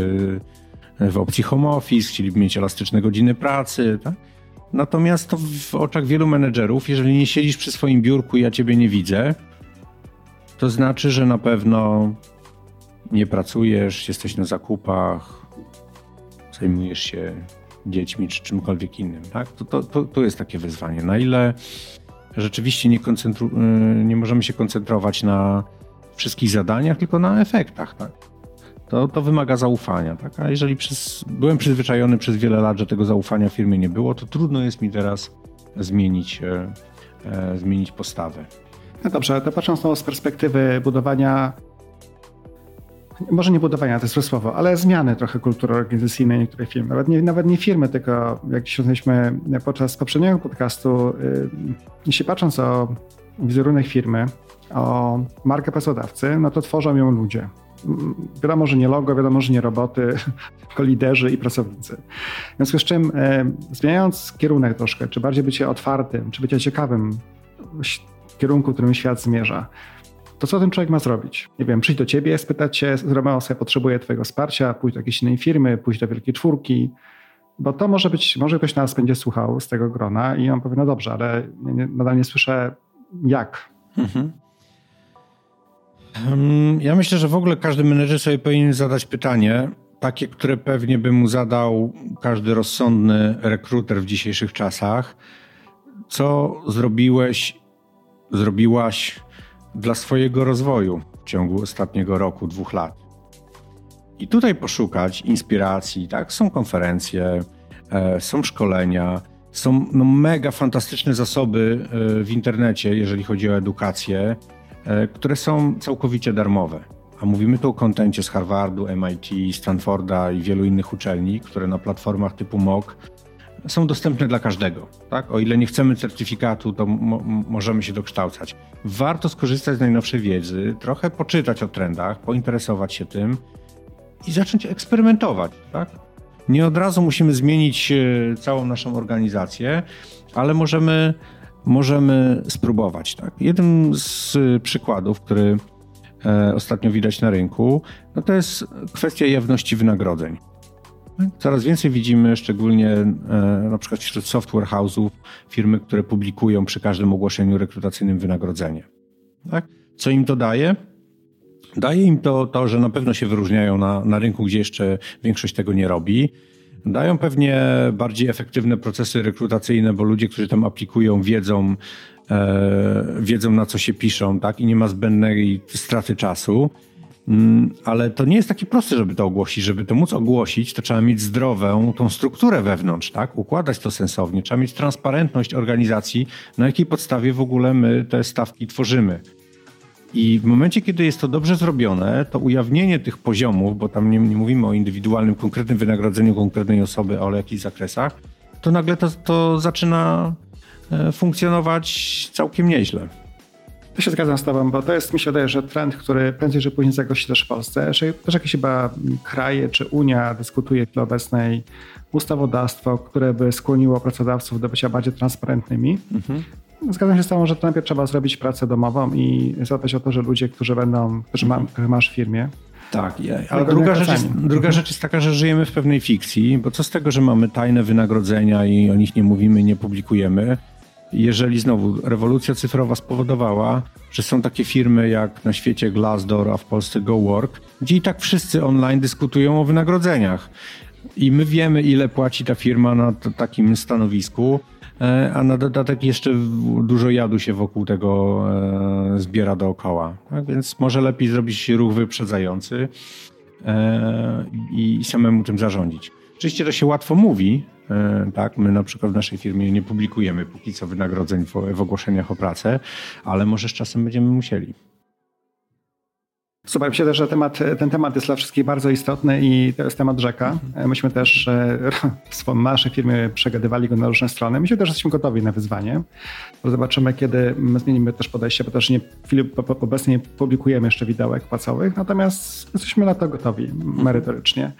w opcji home office, chcieliby mieć elastyczne godziny pracy. Tak? Natomiast to w oczach wielu menedżerów, jeżeli nie siedzisz przy swoim biurku i ja ciebie nie widzę, to znaczy, że na pewno nie pracujesz, jesteś na zakupach, zajmujesz się dziećmi czy czymkolwiek innym. Tak? To jest takie wyzwanie. Na ile rzeczywiście nie możemy się koncentrować na wszystkich zadaniach, tylko na efektach. Tak? To wymaga zaufania. Tak? A jeżeli byłem przyzwyczajony przez wiele lat, że tego zaufania w firmie nie było, to trudno jest mi teraz zmienić postawę. No dobrze, to patrząc z perspektywy budowania, może nie budowania, to jest złe słowo, ale zmiany trochę kultury organizacyjnej niektórych firm. Nawet nie firmy, tylko jak sięgnęliśmy podczas poprzedniego podcastu, jeśli patrząc o wizerunek firmy, o markę pracodawcy, no to tworzą ją ludzie. Wiadomo, że nie logo, wiadomo, że nie roboty, tylko liderzy i pracownicy. W związku z czym, zmieniając kierunek troszkę, czy bardziej bycie otwartym, czy bycie ciekawym kierunku, w którym świat zmierza, to co ten człowiek ma zrobić? Nie wiem, przyjść do ciebie, spytać się, Romeo, ja potrzebuję twojego wsparcia, pójść do jakiejś innej firmy, pójść do Wielkiej Czwórki, bo to może ktoś nas będzie słuchał z tego grona i on powie, no dobrze, ale nadal nie słyszę jak. Mhm. Ja myślę, że w ogóle każdy menedżer sobie powinien zadać pytanie, takie, które pewnie by mu zadał każdy rozsądny rekruter w dzisiejszych czasach. Co zrobiłaś dla swojego rozwoju w ciągu ostatniego roku, 2 lat. I tutaj poszukać inspiracji, tak? Są konferencje, są szkolenia, są mega fantastyczne zasoby w internecie, jeżeli chodzi o edukację, które są całkowicie darmowe. A mówimy tu o kontencie z Harvardu, MIT, Stanforda i wielu innych uczelni, które na platformach typu MOOC są dostępne dla każdego. Tak? O ile nie chcemy certyfikatu, to możemy się dokształcać. Warto skorzystać z najnowszej wiedzy, trochę poczytać o trendach, pointeresować się tym i zacząć eksperymentować. Tak? Nie od razu musimy zmienić całą naszą organizację, ale możemy spróbować. Tak? Jednym z przykładów, który ostatnio widać na rynku, no to jest kwestia jawności wynagrodzeń. Coraz więcej widzimy, szczególnie na przykład wśród software house'ów, firmy, które publikują przy każdym ogłoszeniu rekrutacyjnym wynagrodzenie. Tak? Co im to daje? Daje im to, że na pewno się wyróżniają na rynku, gdzie jeszcze większość tego nie robi. Dają pewnie bardziej efektywne procesy rekrutacyjne, bo ludzie, którzy tam aplikują, wiedzą na co się piszą, tak? I nie ma zbędnej straty czasu. Ale to nie jest takie proste, żeby to ogłosić. Żeby to móc ogłosić, to trzeba mieć zdrową tą strukturę wewnątrz, tak? Układać to sensownie. Trzeba mieć transparentność organizacji, na jakiej podstawie w ogóle my te stawki tworzymy. I w momencie, kiedy jest to dobrze zrobione, to ujawnienie tych poziomów, bo tam nie mówimy o indywidualnym, konkretnym wynagrodzeniu konkretnej osoby, ale o jakichś zakresach, to nagle to zaczyna funkcjonować całkiem nieźle. To się zgadzam z tobą, bo to jest, mi się wydaje, że trend, który prędzej czy później zagości też w Polsce. Też jakieś chyba kraje czy Unia dyskutuje w chwili obecnej ustawodawstwo, które by skłoniło pracodawców do bycia bardziej transparentnymi. Mhm. Zgadzam się z tobą, że najpierw trzeba zrobić pracę domową i zadbać o to, że ludzie, których masz w firmie. Tak, ale druga rzecz jest taka, że żyjemy w pewnej fikcji, bo co z tego, że mamy tajne wynagrodzenia i o nich nie mówimy, nie publikujemy. Jeżeli znowu rewolucja cyfrowa spowodowała, że są takie firmy jak na świecie Glassdoor, a w Polsce GoWork, gdzie i tak wszyscy online dyskutują o wynagrodzeniach. I my wiemy, ile płaci ta firma na takim stanowisku, a na dodatek jeszcze dużo jadu się wokół tego zbiera dookoła. Tak więc może lepiej zrobić ruch wyprzedzający i samemu tym zarządzić. Oczywiście to się łatwo mówi, Tak, my na przykład w naszej firmie nie publikujemy póki co wynagrodzeń w ogłoszeniach o pracę, ale może z czasem będziemy musieli. Super, myślę też, że ten temat jest dla wszystkich bardzo istotny i to jest temat rzeka. Myśmy też w naszej firmie przegadywali go na różne strony. Myślę też, że jesteśmy gotowi na wyzwanie. Zobaczymy, kiedy zmienimy też podejście, bo też obecnie nie publikujemy jeszcze widełek płacowych, natomiast jesteśmy na to gotowi merytorycznie.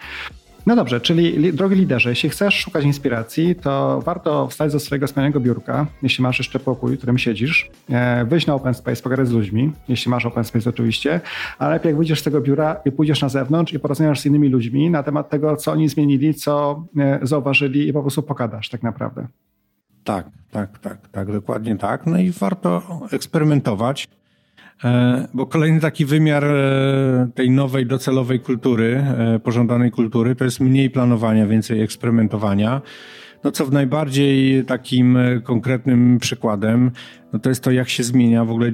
No dobrze, czyli drogi liderze, jeśli chcesz szukać inspiracji, to warto wstać ze swojego wspaniałego biurka, jeśli masz jeszcze pokój, w którym siedzisz, wyjść na open space, pogadać z ludźmi, jeśli masz open space oczywiście, ale lepiej jak wyjdziesz z tego biura i pójdziesz na zewnątrz i porozmawiasz z innymi ludźmi na temat tego, co oni zmienili, co zauważyli i po prostu pogadasz tak naprawdę. Tak, dokładnie tak. No i warto eksperymentować. Bo kolejny taki wymiar tej nowej, docelowej kultury, pożądanej kultury, to jest mniej planowania, więcej eksperymentowania. No co w najbardziej takim konkretnym przykładem, no to jest to, jak się zmienia w ogóle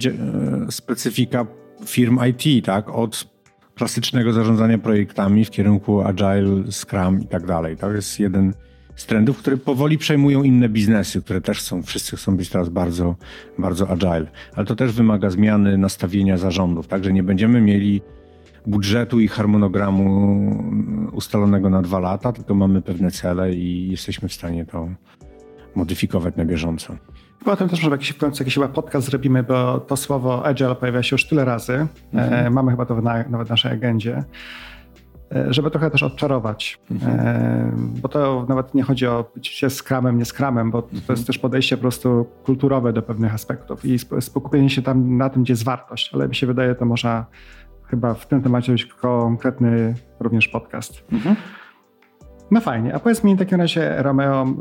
specyfika firm IT, tak? Od klasycznego zarządzania projektami w kierunku Agile, Scrum i tak dalej. To jest jeden z trendów, które powoli przejmują inne biznesy, które też wszyscy chcą być teraz bardzo, bardzo agile. Ale to też wymaga zmiany nastawienia zarządów, tak, że nie będziemy mieli budżetu i harmonogramu ustalonego na 2 lata, tylko mamy pewne cele i jesteśmy w stanie to modyfikować na bieżąco. Chyba o tym też może w końcu jakiś chyba podcast zrobimy, bo to słowo agile pojawia się już tyle razy. Mamy chyba to nawet w naszej agendzie. Żeby trochę też odczarować, bo to nawet nie chodzi o bycie skramem, nie skramem, bo to jest też podejście po prostu kulturowe do pewnych aspektów i skupienie się tam na tym, gdzie jest wartość, ale mi się wydaje, to można chyba w tym temacie być konkretny również podcast. No fajnie, a powiedz mi w takim razie, Romeo,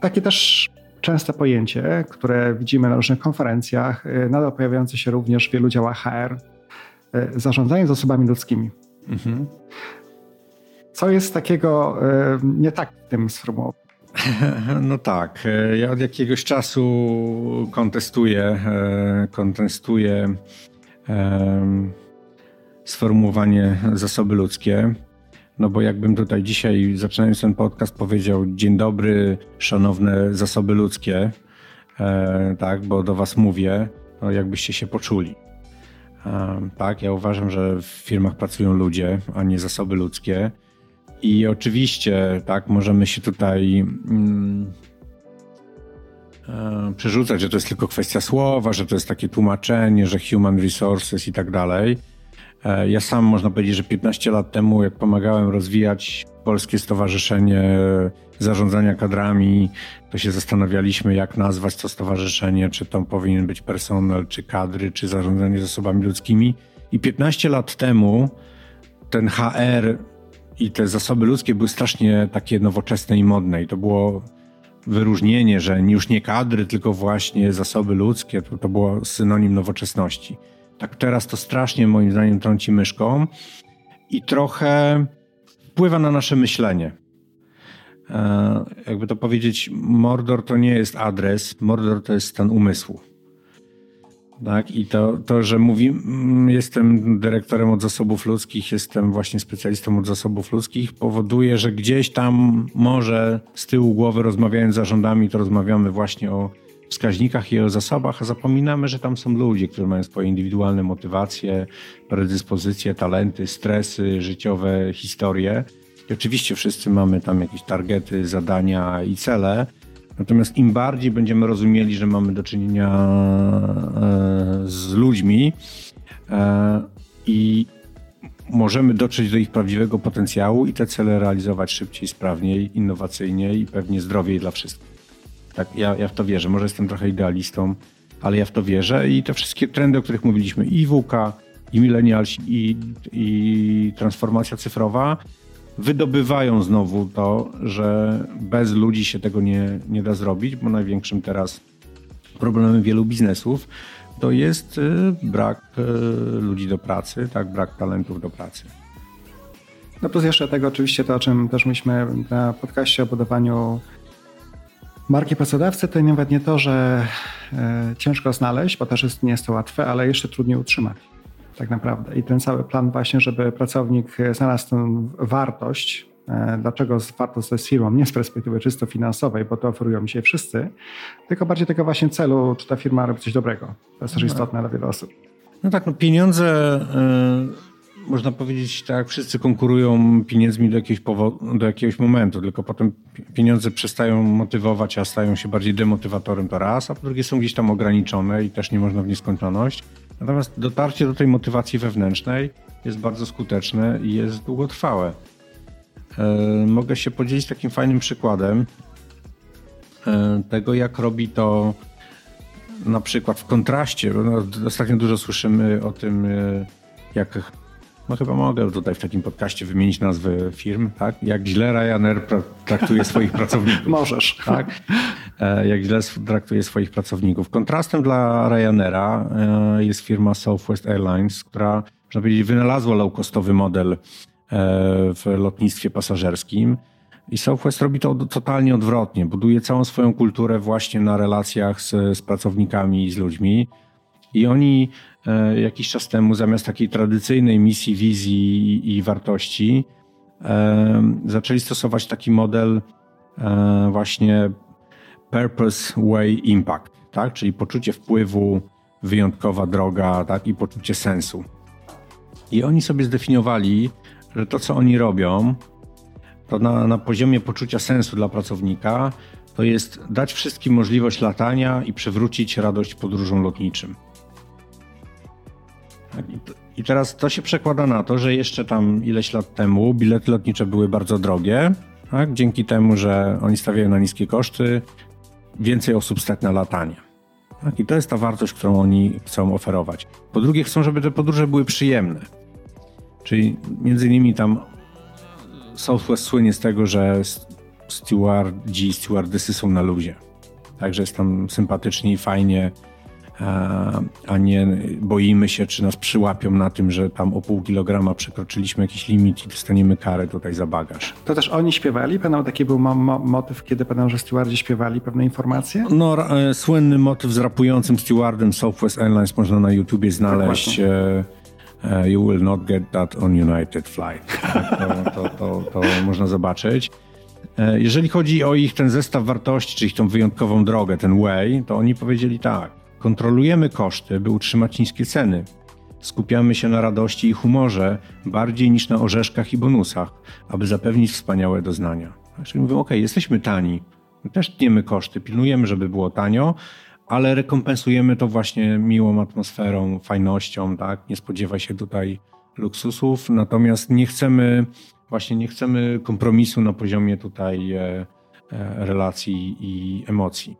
takie też częste pojęcie, które widzimy na różnych konferencjach, nadal pojawiające się również w wielu działach HR, zarządzanie z osobami ludzkimi. Co jest takiego nie tak w tym sformułowaniu? No tak, ja od jakiegoś czasu kontestuję sformułowanie zasoby ludzkie, no bo jakbym tutaj dzisiaj, zaczynając ten podcast, powiedział: dzień dobry, szanowne zasoby ludzkie, tak, bo do was mówię, no jakbyście się poczuli. Tak, ja uważam, że w firmach pracują ludzie, a nie zasoby ludzkie. I oczywiście, tak, możemy się tutaj przerzucać, że to jest tylko kwestia słowa, że to jest takie tłumaczenie, że human resources i tak dalej. Ja sam, można powiedzieć, że 15 lat temu, jak pomagałem rozwijać Polskie Stowarzyszenie Zarządzania Kadrami, to się zastanawialiśmy, jak nazwać to stowarzyszenie, czy tam powinien być personel, czy kadry, czy zarządzanie zasobami ludzkimi. I 15 lat temu ten HR i te zasoby ludzkie były strasznie takie nowoczesne i modne. I to było wyróżnienie, że już nie kadry, tylko właśnie zasoby ludzkie, to było synonim nowoczesności. Tak teraz to strasznie, moim zdaniem, trąci myszką i trochę wpływa na nasze myślenie. Jakby to powiedzieć, Mordor to nie jest adres, Mordor to jest stan umysłu. Tak? I to, że jestem dyrektorem od zasobów ludzkich, jestem właśnie specjalistą od zasobów ludzkich, powoduje, że gdzieś tam może z tyłu głowy, rozmawiając z zarządami, to rozmawiamy właśnie o wskaźnikach i o zasobach, a zapominamy, że tam są ludzie, którzy mają swoje indywidualne motywacje, predyspozycje, talenty, stresy, życiowe historie. I oczywiście wszyscy mamy tam jakieś targety, zadania i cele, natomiast im bardziej będziemy rozumieli, że mamy do czynienia z ludźmi i możemy dotrzeć do ich prawdziwego potencjału i te cele realizować szybciej, sprawniej, innowacyjniej i pewnie zdrowiej dla wszystkich. Tak, ja w to wierzę. Może jestem trochę idealistą, ale ja w to wierzę i te wszystkie trendy, o których mówiliśmy, i WK, i milenialsi, i transformacja cyfrowa, wydobywają znowu to, że bez ludzi się tego nie da zrobić, bo największym teraz problemem wielu biznesów to jest brak ludzi do pracy, tak, brak talentów do pracy. No plus jeszcze tego oczywiście to, o czym też myśmy na podcaście o budowaniu marki pracodawcy, to nawet nie to, że ciężko znaleźć, bo też nie jest to łatwe, ale jeszcze trudniej utrzymać tak naprawdę. I ten cały plan właśnie, żeby pracownik znalazł tę wartość dlaczego warto zostać z firmą, nie z perspektywy czysto finansowej, bo to oferują mi się wszyscy, tylko bardziej tego właśnie celu, czy ta firma robi coś dobrego. To jest też istotne dla wielu osób. No tak, no pieniądze, można powiedzieć tak, wszyscy konkurują pieniędzmi do jakiegoś momentu, tylko potem pieniądze przestają motywować, a stają się bardziej demotywatorem, to raz, a po drugie są gdzieś tam ograniczone i też nie można w nieskończoność. Natomiast dotarcie do tej motywacji wewnętrznej jest bardzo skuteczne i jest długotrwałe. Mogę się podzielić takim fajnym przykładem tego, jak robi to na przykład w kontraście, bo ostatnio dużo słyszymy o tym, jak, no chyba mogę tutaj w takim podcaście wymienić nazwy firm, tak? Jak źle Ryanair traktuje swoich pracowników. Możesz. Tak? Jak źle traktuje swoich pracowników. Kontrastem dla Ryanaira jest firma Southwest Airlines, która, można powiedzieć, wynalazła low-costowy model w lotnictwie pasażerskim. I Southwest robi to totalnie odwrotnie. Buduje całą swoją kulturę właśnie na relacjach z pracownikami i z ludźmi. I oni jakiś czas temu zamiast takiej tradycyjnej misji, wizji i wartości zaczęli stosować taki model właśnie purpose, way, impact, tak? Czyli poczucie wpływu, wyjątkowa droga, tak? I poczucie sensu. I oni sobie zdefiniowali, że to, co oni robią, to na poziomie poczucia sensu dla pracownika to jest dać wszystkim możliwość latania i przywrócić radość podróżom lotniczym. I teraz to się przekłada na to, że jeszcze tam ileś lat temu bilety lotnicze były bardzo drogie, tak? Dzięki temu, że oni stawiają na niskie koszty, więcej osób stać na latanie. Tak? I to jest ta wartość, którą oni chcą oferować. Po drugie, chcą, żeby te podróże były przyjemne. Czyli między innymi tam Southwest słynie z tego, że stewardesy są na luzie. Także jest tam sympatycznie i fajnie, a nie boimy się, czy nas przyłapią na tym, że tam o pół kilograma przekroczyliśmy jakiś limit i dostaniemy karę tutaj za bagaż. To też oni śpiewali? Pamiętam, taki był motyw, kiedy pamiętam, że stewardzi śpiewali pewne informacje? No, słynny motyw z rapującym stewardem Southwest Airlines można na YouTubie znaleźć. You will not get that on United Flight. To można zobaczyć. Jeżeli chodzi o ich ten zestaw wartości, czyli ich tą wyjątkową drogę, ten way, to oni powiedzieli tak. Kontrolujemy koszty, by utrzymać niskie ceny. Skupiamy się na radości i humorze bardziej niż na orzeszkach i bonusach, aby zapewnić wspaniałe doznania. Czyli mówią, okej, jesteśmy tani, my też tniemy koszty, pilnujemy, żeby było tanio, ale rekompensujemy to właśnie miłą atmosferą, fajnością, tak? Nie spodziewaj się tutaj luksusów, natomiast nie chcemy kompromisu na poziomie tutaj relacji i emocji.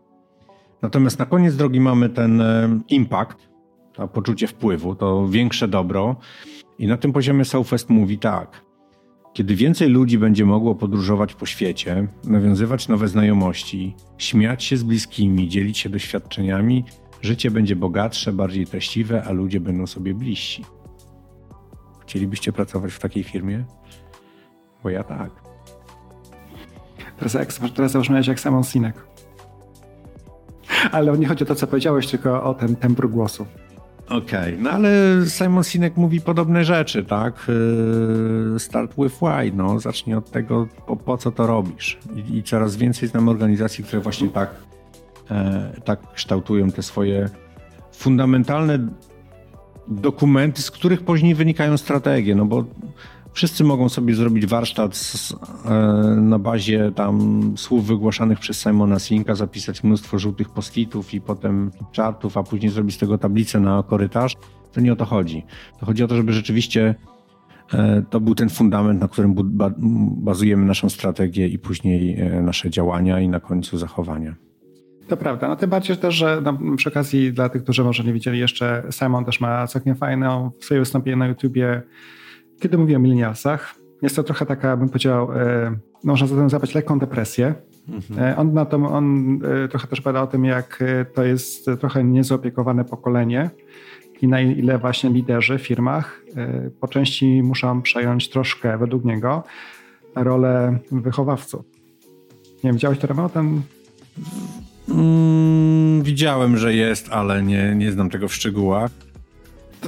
Natomiast na koniec drogi mamy ten impact, to poczucie wpływu, to większe dobro i na tym poziomie Southwest mówi tak, kiedy więcej ludzi będzie mogło podróżować po świecie, nawiązywać nowe znajomości, śmiać się z bliskimi, dzielić się doświadczeniami, życie będzie bogatsze, bardziej treściwe, a ludzie będą sobie bliżsi. Chcielibyście pracować w takiej firmie? Bo ja tak. Teraz zabrzmiałeś jak Simon Sinek. Ale nie chodzi o to, co powiedziałeś, tylko o ten tembr głosu. Okej, no ale Simon Sinek mówi podobne rzeczy, tak? Start with why, no. Zacznij od tego, po co to robisz. I coraz więcej znam organizacji, które właśnie tak kształtują te swoje fundamentalne dokumenty, z których później wynikają strategie, no bo wszyscy mogą sobie zrobić warsztat na bazie tam słów wygłaszanych przez Simona Sinka, zapisać mnóstwo żółtych post-itów i potem chartów, a później zrobić z tego tablicę na korytarz. To nie o to chodzi. To chodzi o to, żeby rzeczywiście to był ten fundament, na którym bazujemy naszą strategię i później nasze działania i na końcu zachowania. To prawda, no tym bardziej też, że przy okazji dla tych, którzy może nie widzieli jeszcze, Simon też ma całkiem fajne swoje wystąpienie na YouTubie. Kiedy mówię o milenialsach, jest to trochę taka, bym powiedział, można zatem zapać lekką depresję. Mhm. On trochę też bada o tym, jak to jest trochę niezaopiekowane pokolenie i na ile właśnie liderzy w firmach po części muszą przejąć troszkę, według niego, rolę wychowawców. Nie wiem, widziałeś to temat? Widziałem, że jest, ale nie znam tego w szczegółach.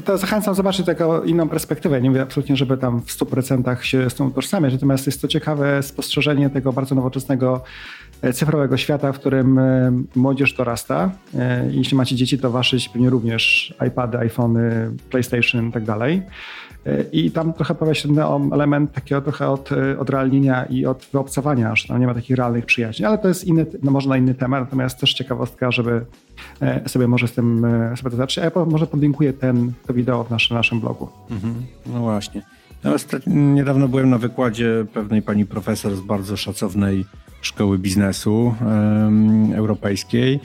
to zachęcam zobaczyć taką inną perspektywę. Nie mówię absolutnie, żeby tam w 100% się z tą utożsamiać, natomiast jest to ciekawe spostrzeżenie tego bardzo nowoczesnego, cyfrowego świata, w którym młodzież dorasta. Jeśli macie dzieci, to wasze pewnie również iPady, iPhony, PlayStation i tak dalej. I tam trochę pojawia się ten element takiego trochę odrealnienia i od wyobcowania, że tam nie ma takich realnych przyjaźni, ale to jest inny, no może na inny temat, natomiast też ciekawostka, żeby sobie może z tym sobie to zacząć, a ja może podlinkuję to wideo w naszym blogu. Mhm. No właśnie. Natomiast niedawno byłem na wykładzie pewnej pani profesor z bardzo szacownej szkoły biznesu europejskiej.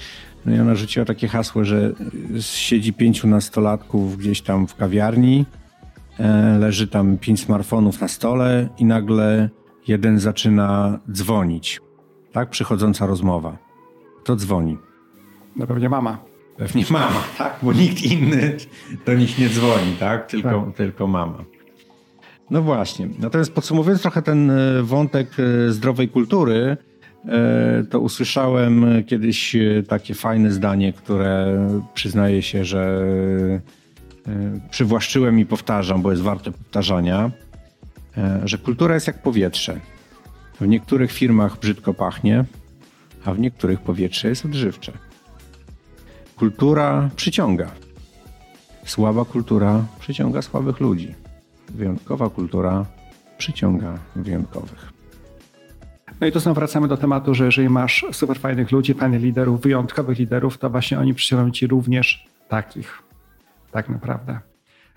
No i ona rzuciła takie hasło, że siedzi 5 nastolatków gdzieś tam w kawiarni, leży tam 5 smartfonów na stole i nagle jeden zaczyna dzwonić. Tak? Przychodząca rozmowa. Kto dzwoni? No pewnie mama. Pewnie mama, tak? Bo nikt inny do nich nie dzwoni, tak? Tylko mama. No właśnie. Natomiast podsumowując trochę ten wątek zdrowej kultury, to usłyszałem kiedyś takie fajne zdanie, które przyznaję się, że przywłaszczyłem i powtarzam, bo jest warte powtarzania, że kultura jest jak powietrze. W niektórych firmach brzydko pachnie, a w niektórych powietrze jest odżywcze. Kultura przyciąga. Słaba kultura przyciąga słabych ludzi. Wyjątkowa kultura przyciąga wyjątkowych. No i tu znowu wracamy do tematu, że jeżeli masz super fajnych ludzi, fajnych liderów, wyjątkowych liderów, to właśnie oni przyciągną ci również takich. Tak naprawdę.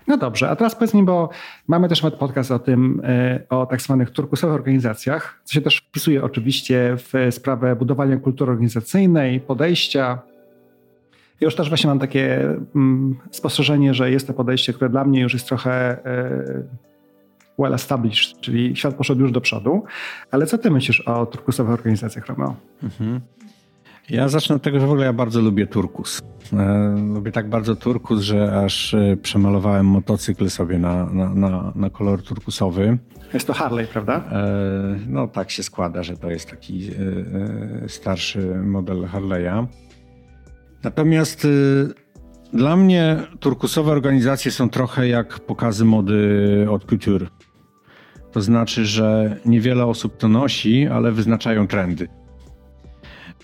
No dobrze, a teraz powiedz mi, bo mamy też podcast o tym, o tak zwanych turkusowych organizacjach, co się też wpisuje oczywiście w sprawę budowania kultury organizacyjnej, podejścia. Już też właśnie mam takie spostrzeżenie, że jest to podejście, które dla mnie już jest trochę well established, czyli świat poszedł już do przodu. Ale co ty myślisz o turkusowych organizacjach, Romeo? Mhm. Ja zacznę od tego, że w ogóle ja bardzo lubię turkus. Lubię tak bardzo turkus, że aż przemalowałem motocykl sobie na kolor turkusowy. Jest to Harley, prawda? No tak się składa, że to jest taki starszy model Harley'a. Natomiast dla mnie turkusowe organizacje są trochę jak pokazy mody od couture. To znaczy, że niewiele osób to nosi, ale wyznaczają trendy.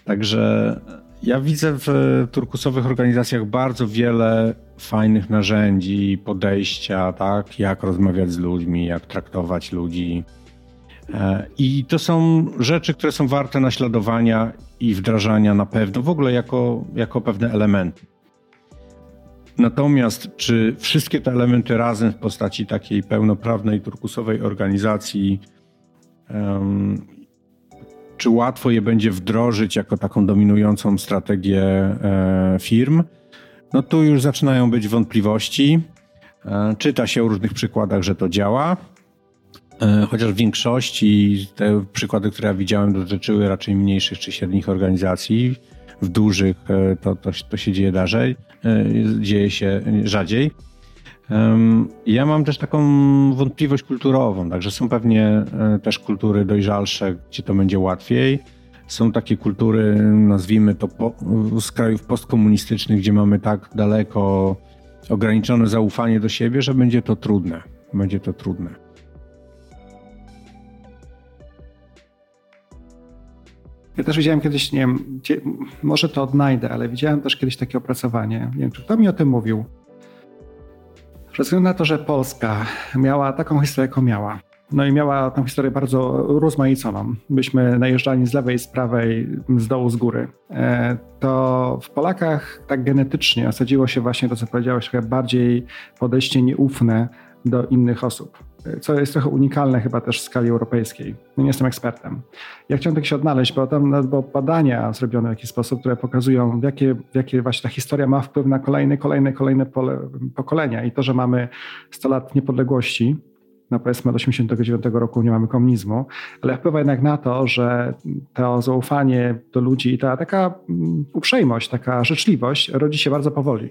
Także ja widzę w turkusowych organizacjach bardzo wiele fajnych narzędzi, podejścia, tak? Jak rozmawiać z ludźmi, jak traktować ludzi. I to są rzeczy, które są warte naśladowania i wdrażania na pewno, w ogóle jako pewne elementy. Natomiast czy wszystkie te elementy razem w postaci takiej pełnoprawnej turkusowej organizacji, czy łatwo je będzie wdrożyć jako taką dominującą strategię firm? No tu już zaczynają być wątpliwości. Czyta się o różnych przykładach, że to działa. Chociaż w większości te przykłady, które ja widziałem, dotyczyły raczej mniejszych czy średnich organizacji. W dużych to się dzieje się rzadziej. Ja mam też taką wątpliwość kulturową, także są pewnie też kultury dojrzalsze, gdzie to będzie łatwiej. Są takie kultury, nazwijmy to z krajów postkomunistycznych, gdzie mamy tak daleko ograniczone zaufanie do siebie, że będzie to trudne. Ja też widziałem kiedyś, nie wiem, może to odnajdę, ale widziałem też kiedyś takie opracowanie. Nie wiem, czy kto mi o tym mówił. Ze względu na to, że Polska miała taką historię, jaką miała. No i miała tą historię bardzo rozmaiconą. Byliśmy najeżdżani z lewej, z prawej, z dołu, z góry. To w Polakach tak genetycznie osadziło się właśnie to, co powiedziałeś, trochę bardziej podejście nieufne do innych osób. Co jest trochę unikalne chyba też w skali europejskiej. No nie jestem ekspertem. Ja chciałem tak się odnaleźć, bo tam były badania zrobione w jakiś sposób, które pokazują, jakie właśnie ta historia ma wpływ na kolejne pokolenia. I to, że mamy 100 lat niepodległości, no powiedzmy od 89 roku nie mamy komunizmu, ale wpływa jednak na to, że to zaufanie do ludzi i ta taka uprzejmość, taka życzliwość rodzi się bardzo powoli.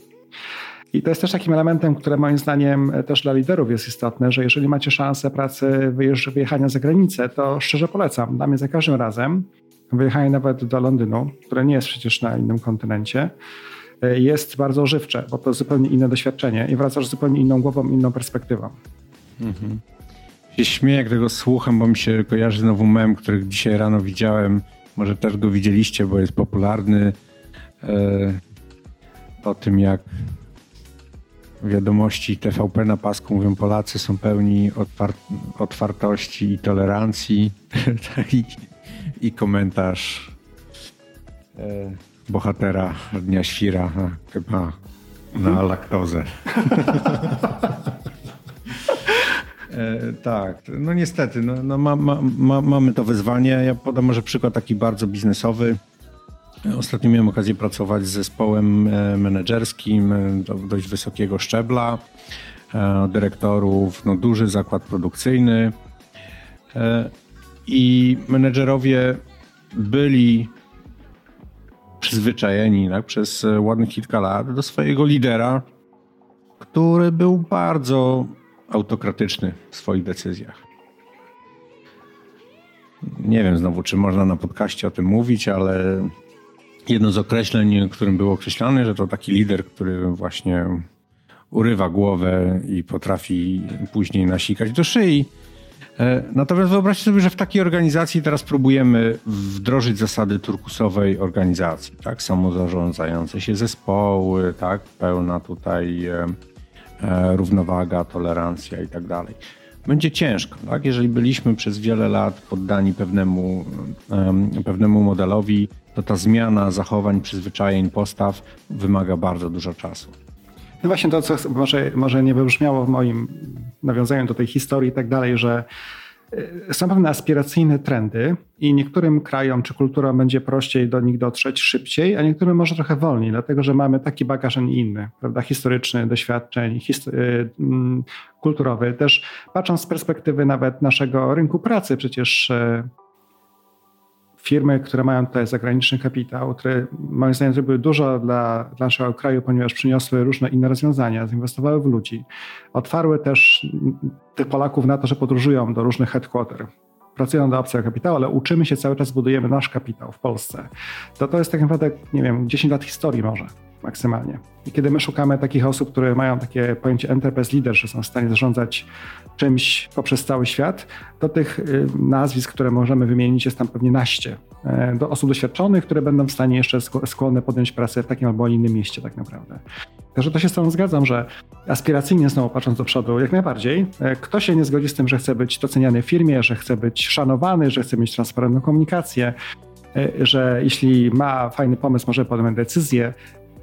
I to jest też takim elementem, które moim zdaniem też dla liderów jest istotne, że jeżeli macie szansę pracy wyjechania za granicę, to szczerze polecam. Dla mnie za każdym razem wyjechanie nawet do Londynu, które nie jest przecież na innym kontynencie, jest bardzo ożywcze, bo to zupełnie inne doświadczenie i wracasz zupełnie inną głową, inną perspektywą. Mhm. Się śmieję, jak tego słucham, bo mi się kojarzy znowu mem, który dzisiaj rano widziałem. Może też go widzieliście, bo jest popularny. O tym, jak wiadomości TVP na pasku mówią: Polacy są pełni otwartości i tolerancji. I komentarz bohatera Dnia Świra chyba na laktozę. Tak, no niestety, mamy to wyzwanie. Ja podam może przykład taki bardzo biznesowy. Ostatnio miałem okazję pracować z zespołem menedżerskim dość wysokiego szczebla, dyrektorów, no duży zakład produkcyjny i menedżerowie byli przyzwyczajeni przez ładnych kilka lat do swojego lidera, który był bardzo autokratyczny w swoich decyzjach. Nie wiem znowu, czy można na podcaście o tym mówić, ale jedno z określeń, którym było określane, że to taki lider, który właśnie urywa głowę i potrafi później nasikać do szyi. Natomiast wyobraźcie sobie, że w takiej organizacji teraz próbujemy wdrożyć zasady turkusowej organizacji, tak? Samozarządzające się zespoły, tak? Pełna tutaj równowaga, tolerancja i tak dalej. Będzie ciężko, tak? Jeżeli byliśmy przez wiele lat poddani pewnemu modelowi, to ta zmiana zachowań, przyzwyczajeń, postaw wymaga bardzo dużo czasu. No właśnie to, co może nie wybrzmiało w moim nawiązaniu do tej historii i tak dalej, że są pewne aspiracyjne trendy i niektórym krajom czy kulturom będzie prościej do nich dotrzeć szybciej, a niektórym może trochę wolniej, dlatego że mamy taki bagaż, a nie inny, prawda, historyczny, doświadczeń, kulturowy. Też patrząc z perspektywy nawet naszego rynku pracy, przecież firmy, które mają tutaj zagraniczny kapitał, które moim zdaniem zrobiły dużo dla naszego kraju, ponieważ przyniosły różne inne rozwiązania, zainwestowały w ludzi. Otwarły też tych Polaków na to, że podróżują do różnych headquarter. Pracują dla obcego kapitału, ale uczymy się cały czas, budujemy nasz kapitał w Polsce. To jest tak naprawdę, nie wiem, 10 lat historii może maksymalnie. I kiedy my szukamy takich osób, które mają takie pojęcie enterprise leader, że są w stanie zarządzać czymś poprzez cały świat, to tych nazwisk, które możemy wymienić, jest tam pewnie naście. Do osób doświadczonych, które będą w stanie jeszcze skłonne podjąć pracę w takim albo innym mieście tak naprawdę. Także to się z tym zgadzam, że aspiracyjnie znowu patrząc do przodu jak najbardziej, kto się nie zgodzi z tym, że chce być doceniany w firmie, że chce być szanowany, że chce mieć transparentną komunikację, że jeśli ma fajny pomysł, może podjąć decyzję.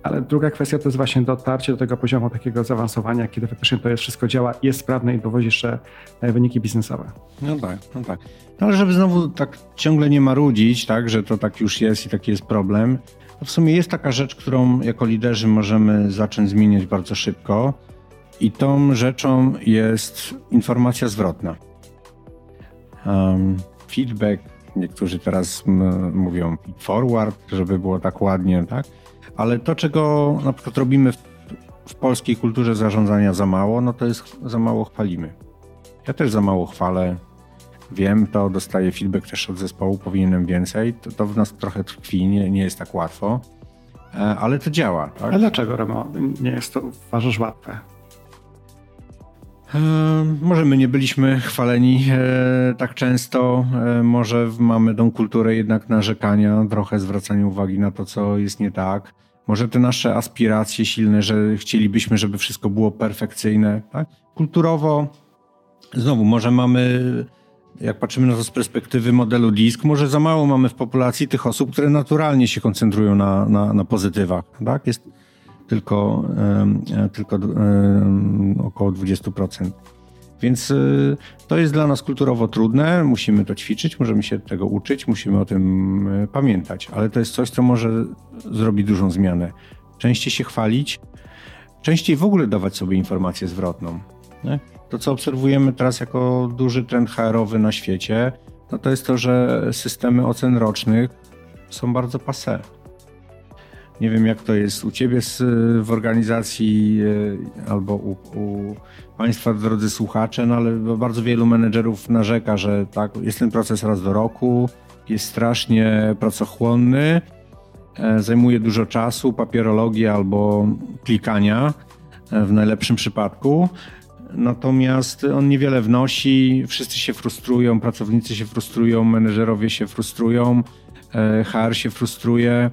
Ale druga kwestia to jest właśnie dotarcie do tego poziomu takiego zaawansowania, kiedy faktycznie to jest, wszystko działa, jest sprawne i dowodzi jeszcze wyniki biznesowe. No tak. No ale żeby znowu tak ciągle nie marudzić, tak, że to tak już jest i taki jest problem, to w sumie jest taka rzecz, którą jako liderzy możemy zacząć zmieniać bardzo szybko i tą rzeczą jest informacja zwrotna. Feedback, niektórzy teraz mówią forward, żeby było tak ładnie, tak? Ale to, czego na przykład robimy w polskiej kulturze zarządzania za mało, no to jest za mało chwalimy. Ja też za mało chwalę, wiem to, dostaję feedback też od zespołu, powinienem więcej, to w nas trochę tkwi, nie jest tak łatwo, ale to działa. Tak? A dlaczego, Remo, nie jest to, uważasz, łatwe? Może my nie byliśmy chwaleni tak często, może mamy tą kulturę jednak narzekania, trochę zwracania uwagi na to, co jest nie tak. Może te nasze aspiracje silne, że chcielibyśmy, żeby wszystko było perfekcyjne. Tak? Kulturowo, znowu, może mamy, jak patrzymy na to z perspektywy modelu DISC, może za mało mamy w populacji tych osób, które naturalnie się koncentrują na pozytywach. Tak? Jest tylko około 20%. Więc to jest dla nas kulturowo trudne, musimy to ćwiczyć, możemy się tego uczyć, musimy o tym pamiętać, ale to jest coś, co może zrobić dużą zmianę. Częściej się chwalić, częściej w ogóle dawać sobie informację zwrotną. Nie? To, co obserwujemy teraz jako duży trend HR-owy na świecie, no to jest to, że systemy ocen rocznych są bardzo passé. Nie wiem, jak to jest u ciebie w organizacji albo u państwa, drodzy słuchacze, no ale bardzo wielu menedżerów narzeka, że tak, jest ten proces raz do roku, jest strasznie pracochłonny, zajmuje dużo czasu, papierologii albo klikania w najlepszym przypadku. Natomiast on niewiele wnosi, wszyscy się frustrują, pracownicy się frustrują, menedżerowie się frustrują, HR się frustruje,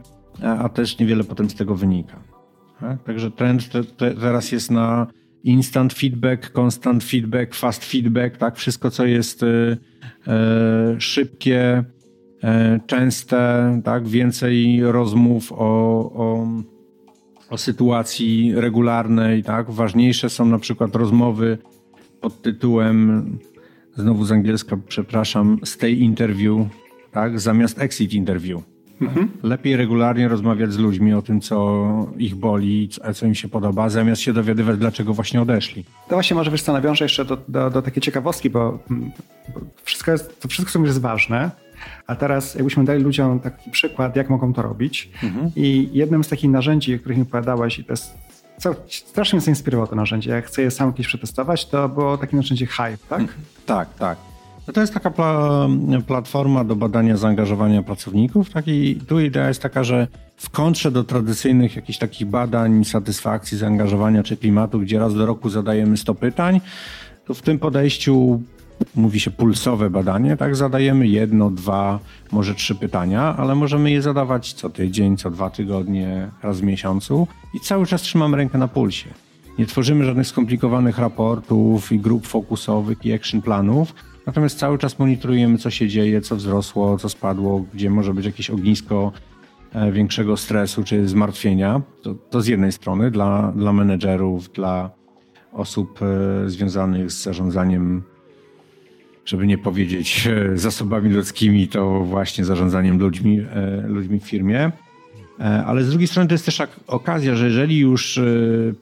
a też niewiele potem z tego wynika. Tak? Także trend teraz jest na instant feedback, constant feedback, fast feedback, tak? Wszystko co jest szybkie, częste, tak? Więcej rozmów o sytuacji regularnej, tak? Ważniejsze są na przykład rozmowy pod tytułem, znowu z angielska, przepraszam, stay interview, tak? Zamiast exit interview. Mhm. Lepiej regularnie rozmawiać z ludźmi o tym, co ich boli, co im się podoba, zamiast się dowiadywać, dlaczego właśnie odeszli. To właśnie może wiesz co, nawiążę jeszcze do takiej ciekawostki, bo to wszystko jest ważne. A teraz jakbyśmy dali ludziom taki przykład, jak mogą to robić. Mhm. I jednym z takich narzędzi, o których mi opowiadałaś, i to jest strasznie mnie zainspirowało to narzędzie, ja chcę je sam kiedyś przetestować, to było takie narzędzie Hype, tak? Mhm. Tak, tak. No to jest taka platforma do badania zaangażowania pracowników. Tak? I tu idea jest taka, że w kontrze do tradycyjnych jakichś takich badań, satysfakcji, zaangażowania czy klimatu, gdzie raz do roku zadajemy 100 pytań, to w tym podejściu mówi się pulsowe badanie, tak? Zadajemy 1, 2, może 3 pytania, ale możemy je zadawać co tydzień, co 2 tygodnie, raz w miesiącu i cały czas trzymam rękę na pulsie. Nie tworzymy żadnych skomplikowanych raportów i grup fokusowych i action planów, natomiast cały czas monitorujemy, co się dzieje, co wzrosło, co spadło, gdzie może być jakieś ognisko większego stresu czy zmartwienia. To z jednej strony dla menedżerów, dla osób związanych z zarządzaniem, żeby nie powiedzieć zasobami ludzkimi, to właśnie zarządzaniem ludźmi w firmie. Ale z drugiej strony to jest też okazja, że jeżeli już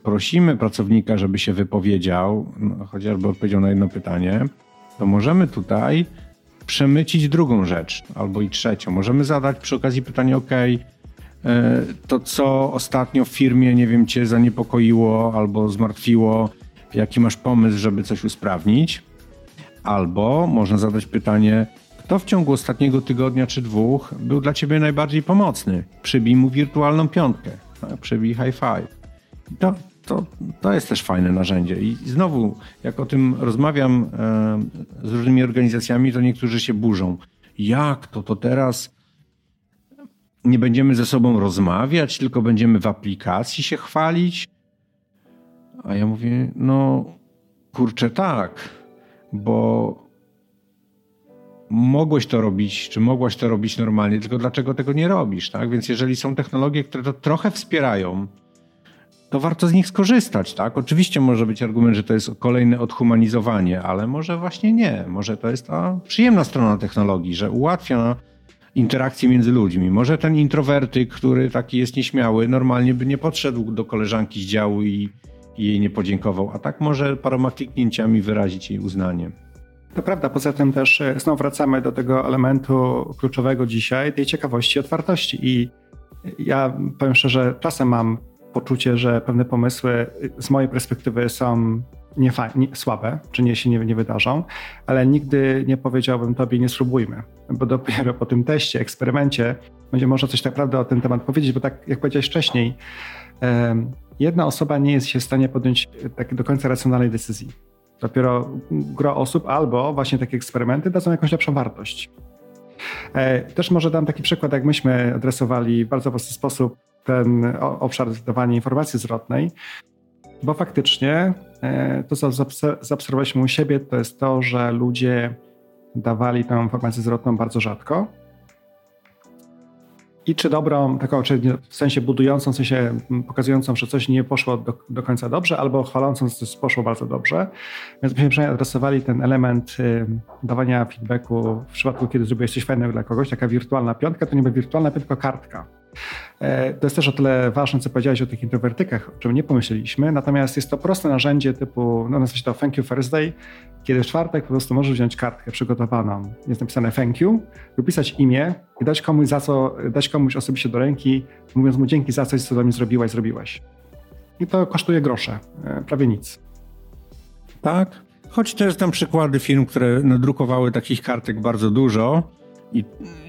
prosimy pracownika, żeby się wypowiedział, no, chociażby odpowiedział na jedno pytanie, to możemy tutaj przemycić drugą rzecz albo i trzecią. Możemy zadać przy okazji pytanie, ok, to co ostatnio w firmie, nie wiem, cię zaniepokoiło albo zmartwiło, jaki masz pomysł, żeby coś usprawnić? Albo można zadać pytanie, kto w ciągu ostatniego tygodnia czy 2 był dla ciebie najbardziej pomocny? Przybij mu wirtualną piątkę, tak? Przybij high five. To jest też fajne narzędzie. I znowu, jak o tym rozmawiam z różnymi organizacjami, to niektórzy się burzą. Jak to teraz nie będziemy ze sobą rozmawiać, tylko będziemy w aplikacji się chwalić? A ja mówię, no kurczę, tak. Bo mogłeś to robić, czy mogłaś to robić normalnie, tylko dlaczego tego nie robisz, tak? Więc jeżeli są technologie, które to trochę wspierają, to warto z nich skorzystać, tak? Oczywiście może być argument, że to jest kolejne odhumanizowanie, ale może właśnie nie. Może to jest ta przyjemna strona technologii, że ułatwia interakcje między ludźmi. Może ten introwertyk, który taki jest nieśmiały, normalnie by nie podszedł do koleżanki z działu i jej nie podziękował, a tak może paroma kliknięciami wyrazić jej uznanie. To prawda, poza tym też znowu wracamy do tego elementu kluczowego dzisiaj, tej ciekawości i otwartości. I ja powiem szczerze, czasem mam poczucie, że pewne pomysły z mojej perspektywy są słabe, czy nie wydarzą, ale nigdy nie powiedziałbym tobie nie spróbujmy, bo dopiero po tym teście, eksperymencie będzie można coś naprawdę o ten temat powiedzieć, bo tak jak powiedziałeś wcześniej, jedna osoba nie jest się w stanie podjąć tak do końca racjonalnej decyzji. Dopiero gro osób albo właśnie takie eksperymenty dadzą jakąś lepszą wartość. Też może dam taki przykład, jak myśmy adresowali w bardzo prosty sposób ten obszar dawania informacji zwrotnej, bo faktycznie to, co zaobserwowaliśmy u siebie, to jest to, że ludzie dawali tę informację zwrotną bardzo rzadko. I czy dobrą, taką, czy w sensie budującą, w sensie pokazującą, że coś nie poszło do końca dobrze, albo chwalącą, że coś poszło bardzo dobrze. Więc myśmy przynajmniej adresowali ten element dawania feedbacku w przypadku, kiedy zrobiłeś coś fajnego dla kogoś, taka wirtualna piątka, to nie była wirtualna piątka, kartka. To jest też o tyle ważne, co powiedziałeś o tych introwertykach, o czym nie pomyśleliśmy, natomiast jest to proste narzędzie typu, no nazywa się to Thank You Thursday, kiedy w czwartek po prostu możesz wziąć kartkę przygotowaną, jest napisane Thank You, wypisać imię i dać komuś osobiście do ręki, mówiąc mu dzięki za coś, co dla mnie zrobiłaś. I to kosztuje grosze, prawie nic. Tak, choć też tam przykłady firm, które nadrukowały takich kartek bardzo dużo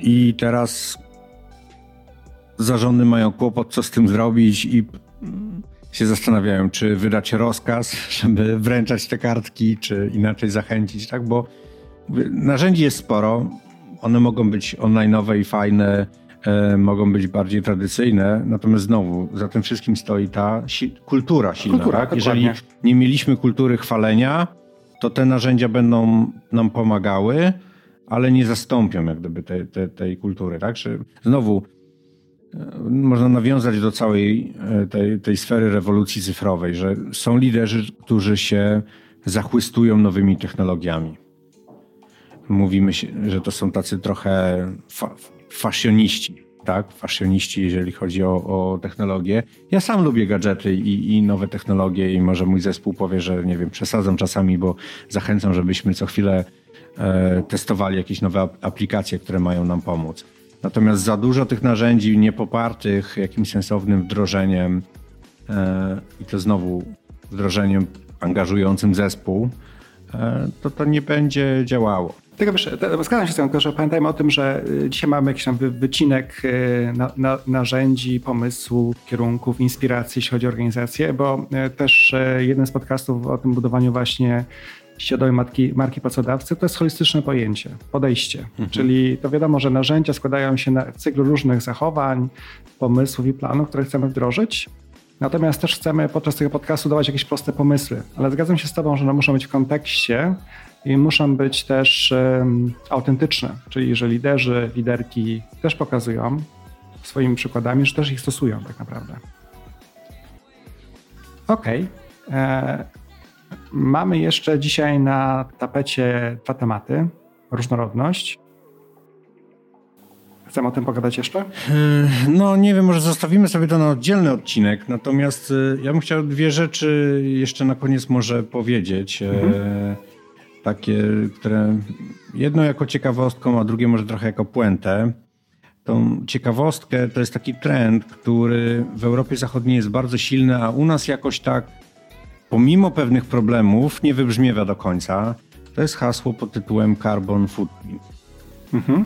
i teraz zarządy mają kłopot, co z tym zrobić i się zastanawiają, czy wydać rozkaz, żeby wręczać te kartki, czy inaczej zachęcić, tak? Bo narzędzi jest sporo, one mogą być online'owe i fajne, mogą być bardziej tradycyjne, natomiast znowu za tym wszystkim stoi ta kultura silna. Kultura, tak? Jeżeli nie mieliśmy kultury chwalenia, to te narzędzia będą nam pomagały, ale nie zastąpią jak gdyby tej kultury. Tak? Czy znowu można nawiązać do całej tej sfery rewolucji cyfrowej, że są liderzy, którzy się zachłystują nowymi technologiami. Mówimy, że to są tacy trochę fashioniści, tak? Fashioniści, jeżeli chodzi o technologię. Ja sam lubię gadżety i nowe technologie i może mój zespół powie, że nie wiem, przesadzam czasami, bo zachęcam, żebyśmy co chwilę testowali jakieś nowe aplikacje, które mają nam pomóc. Natomiast za dużo tych narzędzi niepopartych jakimś sensownym wdrożeniem i to znowu wdrożeniem angażującym zespół, to nie będzie działało. Tylko wiesz, zgadzam się z tym, tylko że pamiętajmy o tym, że dzisiaj mamy jakiś tam wycinek narzędzi, pomysłów, kierunków, inspiracji, jeśli chodzi o organizację, bo też jeden z podcastów o tym budowaniu właśnie środowej marki pracodawcy, to jest holistyczne pojęcie, podejście. Mhm. Czyli to wiadomo, że narzędzia składają się na cykl różnych zachowań, pomysłów i planów, które chcemy wdrożyć. Natomiast też chcemy podczas tego podcastu dawać jakieś proste pomysły. Ale zgadzam się z tobą, że one muszą być w kontekście i muszą być też autentyczne. Czyli że liderzy, liderki też pokazują swoimi przykładami, że też ich stosują tak naprawdę. Okej. Mamy jeszcze dzisiaj na tapecie dwa tematy. Różnorodność. Chcemy o tym pogadać jeszcze? No nie wiem, może zostawimy sobie to na oddzielny odcinek. Natomiast ja bym chciał dwie rzeczy jeszcze na koniec może powiedzieć. Takie, które jedno jako ciekawostką, a drugie może trochę jako puentę. Tą ciekawostkę to jest taki trend, który w Europie Zachodniej jest bardzo silny, a u nas jakoś tak pomimo pewnych problemów nie wybrzmiewa do końca. To jest hasło pod tytułem Carbon Footprint. Mhm.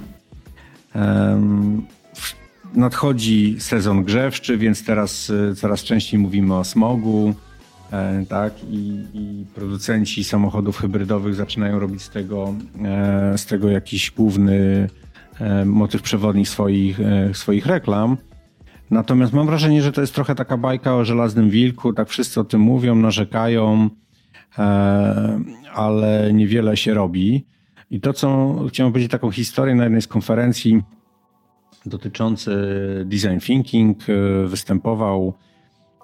Nadchodzi sezon grzewczy, więc teraz coraz częściej mówimy o smogu, tak? I producenci samochodów hybrydowych zaczynają robić z tego jakiś główny motyw przewodni swoich reklam. Natomiast mam wrażenie, że to jest trochę taka bajka o żelaznym wilku, tak wszyscy o tym mówią, narzekają, ale niewiele się robi. I to, co chciałem powiedzieć, taką historię na jednej z konferencji dotyczący design thinking, występował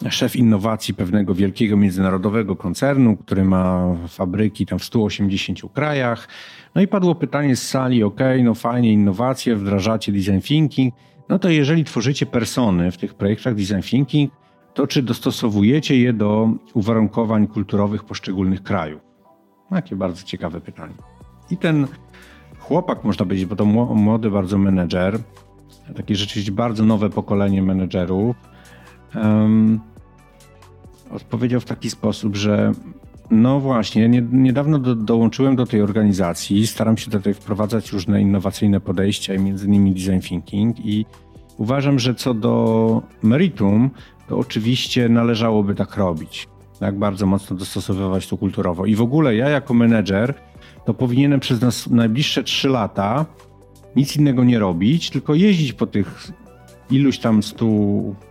szef innowacji pewnego wielkiego międzynarodowego koncernu, który ma fabryki tam w 180 krajach. No i padło pytanie z sali, no fajnie, innowacje, wdrażacie design thinking. No to jeżeli tworzycie persony w tych projektach design thinking, to czy dostosowujecie je do uwarunkowań kulturowych poszczególnych krajów? Takie bardzo ciekawe pytanie. I ten chłopak, można powiedzieć, bo to młody bardzo menedżer, takie rzeczywiście bardzo nowe pokolenie menedżerów, odpowiedział w taki sposób, że no właśnie, niedawno dołączyłem do tej organizacji, staram się do tej wprowadzać różne innowacyjne podejścia i między innymi design thinking i uważam, że co do meritum, to oczywiście należałoby tak robić, tak bardzo mocno dostosowywać to kulturowo. I w ogóle ja jako menedżer to powinienem przez najbliższe 3 lata nic innego nie robić, tylko jeździć po tych iluś tam 100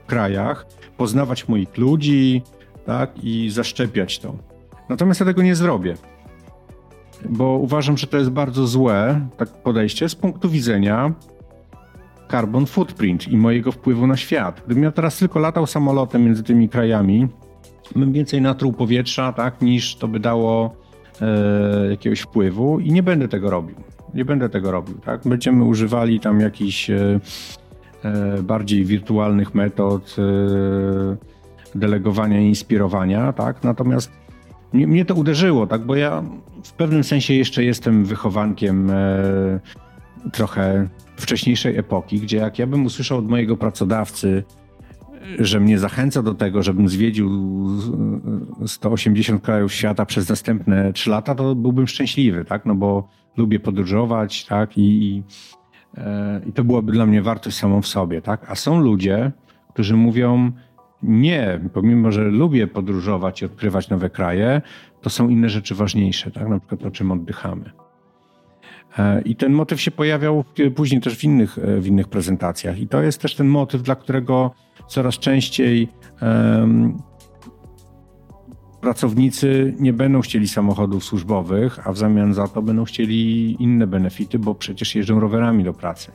krajach, poznawać moich ludzi, tak, i zaszczepiać to. Natomiast ja tego nie zrobię, bo uważam, że to jest bardzo złe tak podejście z punktu widzenia carbon footprint i mojego wpływu na świat. Gdybym ja teraz tylko latał samolotem między tymi krajami, bym więcej natruł powietrza, tak, niż to by dało jakiegoś wpływu i nie będę tego robił. Tak? Będziemy używali tam jakichś bardziej wirtualnych metod delegowania i inspirowania, tak? Natomiast mnie to uderzyło, tak? Bo ja w pewnym sensie jeszcze jestem wychowankiem trochę wcześniejszej epoki, gdzie jak ja bym usłyszał od mojego pracodawcy, że mnie zachęca do tego, żebym zwiedził 180 krajów świata przez następne 3 lata, to byłbym szczęśliwy, tak? No bo lubię podróżować, tak? I I to byłaby dla mnie wartość samą w sobie, tak? A są ludzie, którzy mówią nie, pomimo że lubię podróżować i odkrywać nowe kraje, to są inne rzeczy ważniejsze, tak? Na przykład to, czym oddychamy. I ten motyw się pojawiał później też w innych prezentacjach. I to jest też ten motyw, dla którego coraz częściej pracownicy nie będą chcieli samochodów służbowych, a w zamian za to będą chcieli inne benefity, bo przecież jeżdżą rowerami do pracy.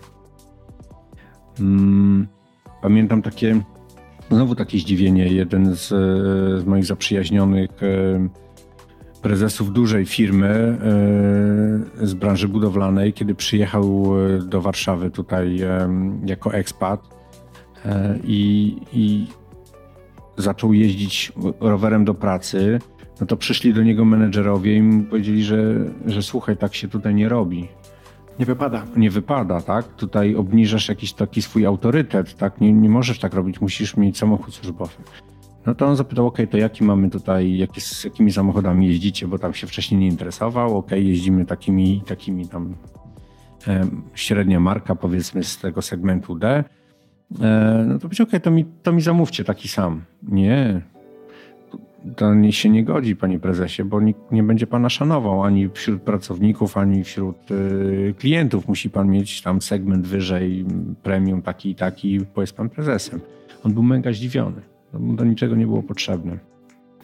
Pamiętam znowu takie zdziwienie. Jeden z moich zaprzyjaźnionych prezesów dużej firmy z branży budowlanej, kiedy przyjechał do Warszawy tutaj jako ekspat i zaczął jeździć rowerem do pracy, no to przyszli do niego menedżerowie i mu powiedzieli, że słuchaj, tak się tutaj nie robi. Nie wypada. Nie wypada, tak? Tutaj obniżasz jakiś taki swój autorytet, tak? Nie możesz tak robić, musisz mieć samochód służbowy. No to on zapytał, okej, to jaki mamy tutaj, z jakimi samochodami jeździcie, bo tam się wcześniej nie interesował, jeździmy takimi tam, średnia marka, powiedzmy, z tego segmentu D. No to powiedział, okej, to mi zamówcie taki sam. Nie, to się nie godzi, panie prezesie, bo nikt nie będzie pana szanował, ani wśród pracowników, ani wśród klientów. Musi pan mieć tam segment wyżej, premium taki i taki, bo jest pan prezesem. On był mega zdziwiony. Do niczego nie było potrzebne.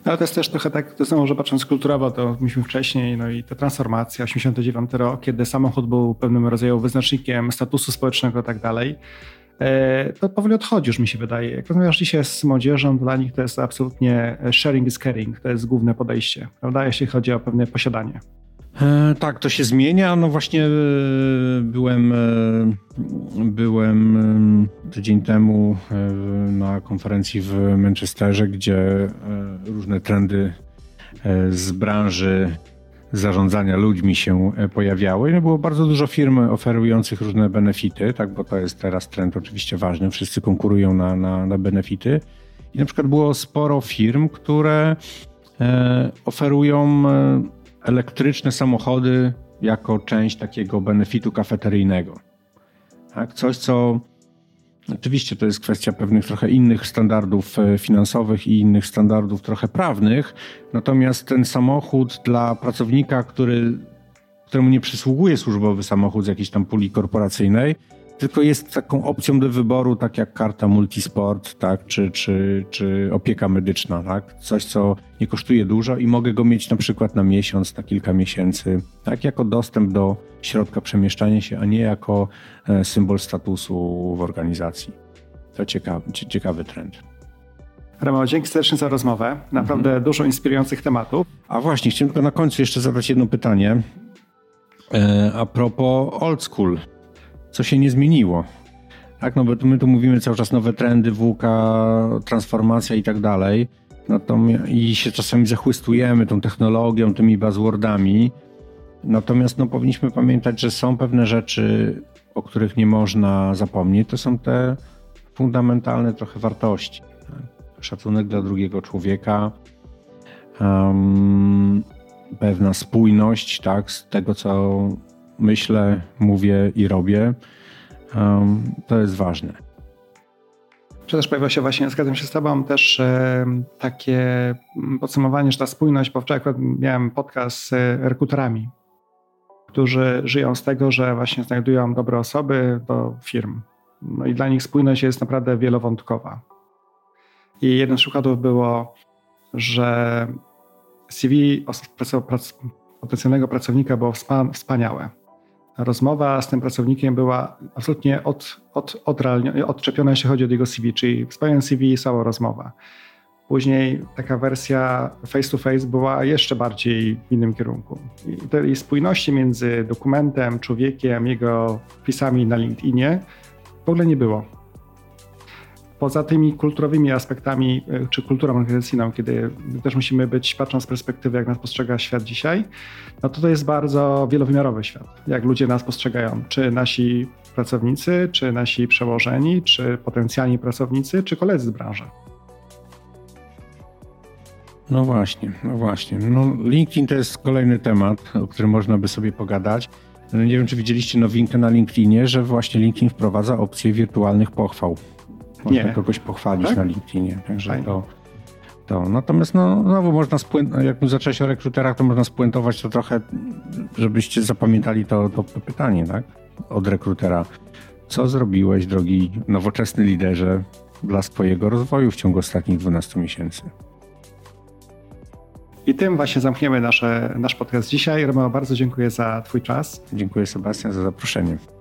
Ale to jest też trochę tak, to znowu, że patrząc kulturowo, to myśmy wcześniej, no i ta transformacja, 89 rok, kiedy samochód był pewnym rodzaju wyznacznikiem statusu społecznego i tak dalej, to powoli odchodzi już, mi się wydaje. Jak rozmawiasz dzisiaj z młodzieżą, dla nich to jest absolutnie sharing is caring, to jest główne podejście, prawda, jeśli chodzi o pewne posiadanie. Tak, to się zmienia. No właśnie byłem tydzień temu na konferencji w Manchesterze, gdzie różne trendy z branży zarządzania ludźmi się pojawiały. No było bardzo dużo firm oferujących różne benefity, tak, bo to jest teraz trend oczywiście ważny. Wszyscy konkurują na benefity. I na przykład było sporo firm, które oferują elektryczne samochody jako część takiego benefitu kafeteryjnego. Tak, coś, co oczywiście to jest kwestia pewnych trochę innych standardów finansowych i innych standardów trochę prawnych, natomiast ten samochód dla pracownika, któremu nie przysługuje służbowy samochód z jakiejś tam puli korporacyjnej, tylko jest taką opcją do wyboru, tak jak karta multisport, tak, czy opieka medyczna, tak? Coś, co nie kosztuje dużo i mogę go mieć na przykład na miesiąc, na kilka miesięcy, tak, jako dostęp do środka przemieszczania się, a nie jako symbol statusu w organizacji. To ciekawy trend. Romeo, dzięki serdecznie za rozmowę. Naprawdę dużo inspirujących tematów. A właśnie, chciałem tylko na końcu jeszcze zadać jedno pytanie a propos old school. Co się nie zmieniło. Tak, no bo my tu mówimy cały czas nowe trendy, WK, transformacja i tak dalej. I się czasami zachłystujemy tą technologią, tymi buzzwordami. Natomiast powinniśmy pamiętać, że są pewne rzeczy, o których nie można zapomnieć. To są te fundamentalne trochę wartości. Tak? Szacunek dla drugiego człowieka, pewna spójność, tak, z tego, co myślę, mówię i robię. To jest ważne. Czy też pojawiło się właśnie, zgadzam się z tobą, też takie podsumowanie, że ta spójność, bo wczoraj akurat miałem podcast z rekruterami, którzy żyją z tego, że właśnie znajdują dobre osoby do firm. No i dla nich spójność jest naprawdę wielowątkowa. I jednym z przykładów było, że CV potencjalnego pracownika było wspaniałe. Rozmowa z tym pracownikiem była absolutnie odczepiona, jeśli chodzi o jego CV, czyli wspaniałe CV i cała rozmowa. Później taka wersja face to face była jeszcze bardziej w innym kierunku. I tej spójności między dokumentem, człowiekiem, jego wpisami na LinkedInie w ogóle nie było. Poza tymi kulturowymi aspektami, czy kulturą organizacyjną, kiedy też musimy być, patrząc z perspektywy, jak nas postrzega świat dzisiaj, no to jest bardzo wielowymiarowy świat, jak ludzie nas postrzegają, czy nasi pracownicy, czy nasi przełożeni, czy potencjalni pracownicy, czy koledzy z branży. No właśnie. LinkedIn to jest kolejny temat, o którym można by sobie pogadać. Nie wiem, czy widzieliście nowinkę na LinkedInie, że właśnie LinkedIn wprowadza opcję wirtualnych pochwał. Można kogoś pochwalić na LinkedInie. Także to. Natomiast znowu można spuentować, jak zacząłeś o rekruterach, to można spuentować to trochę, żebyście zapamiętali to pytanie, tak? Od rekrutera. Co zrobiłeś, drogi nowoczesny liderze, dla swojego rozwoju w ciągu ostatnich 12 miesięcy? I tym właśnie zamkniemy nasz podcast dzisiaj. Romeo, bardzo dziękuję za twój czas. Dziękuję, Sebastian, za zaproszenie.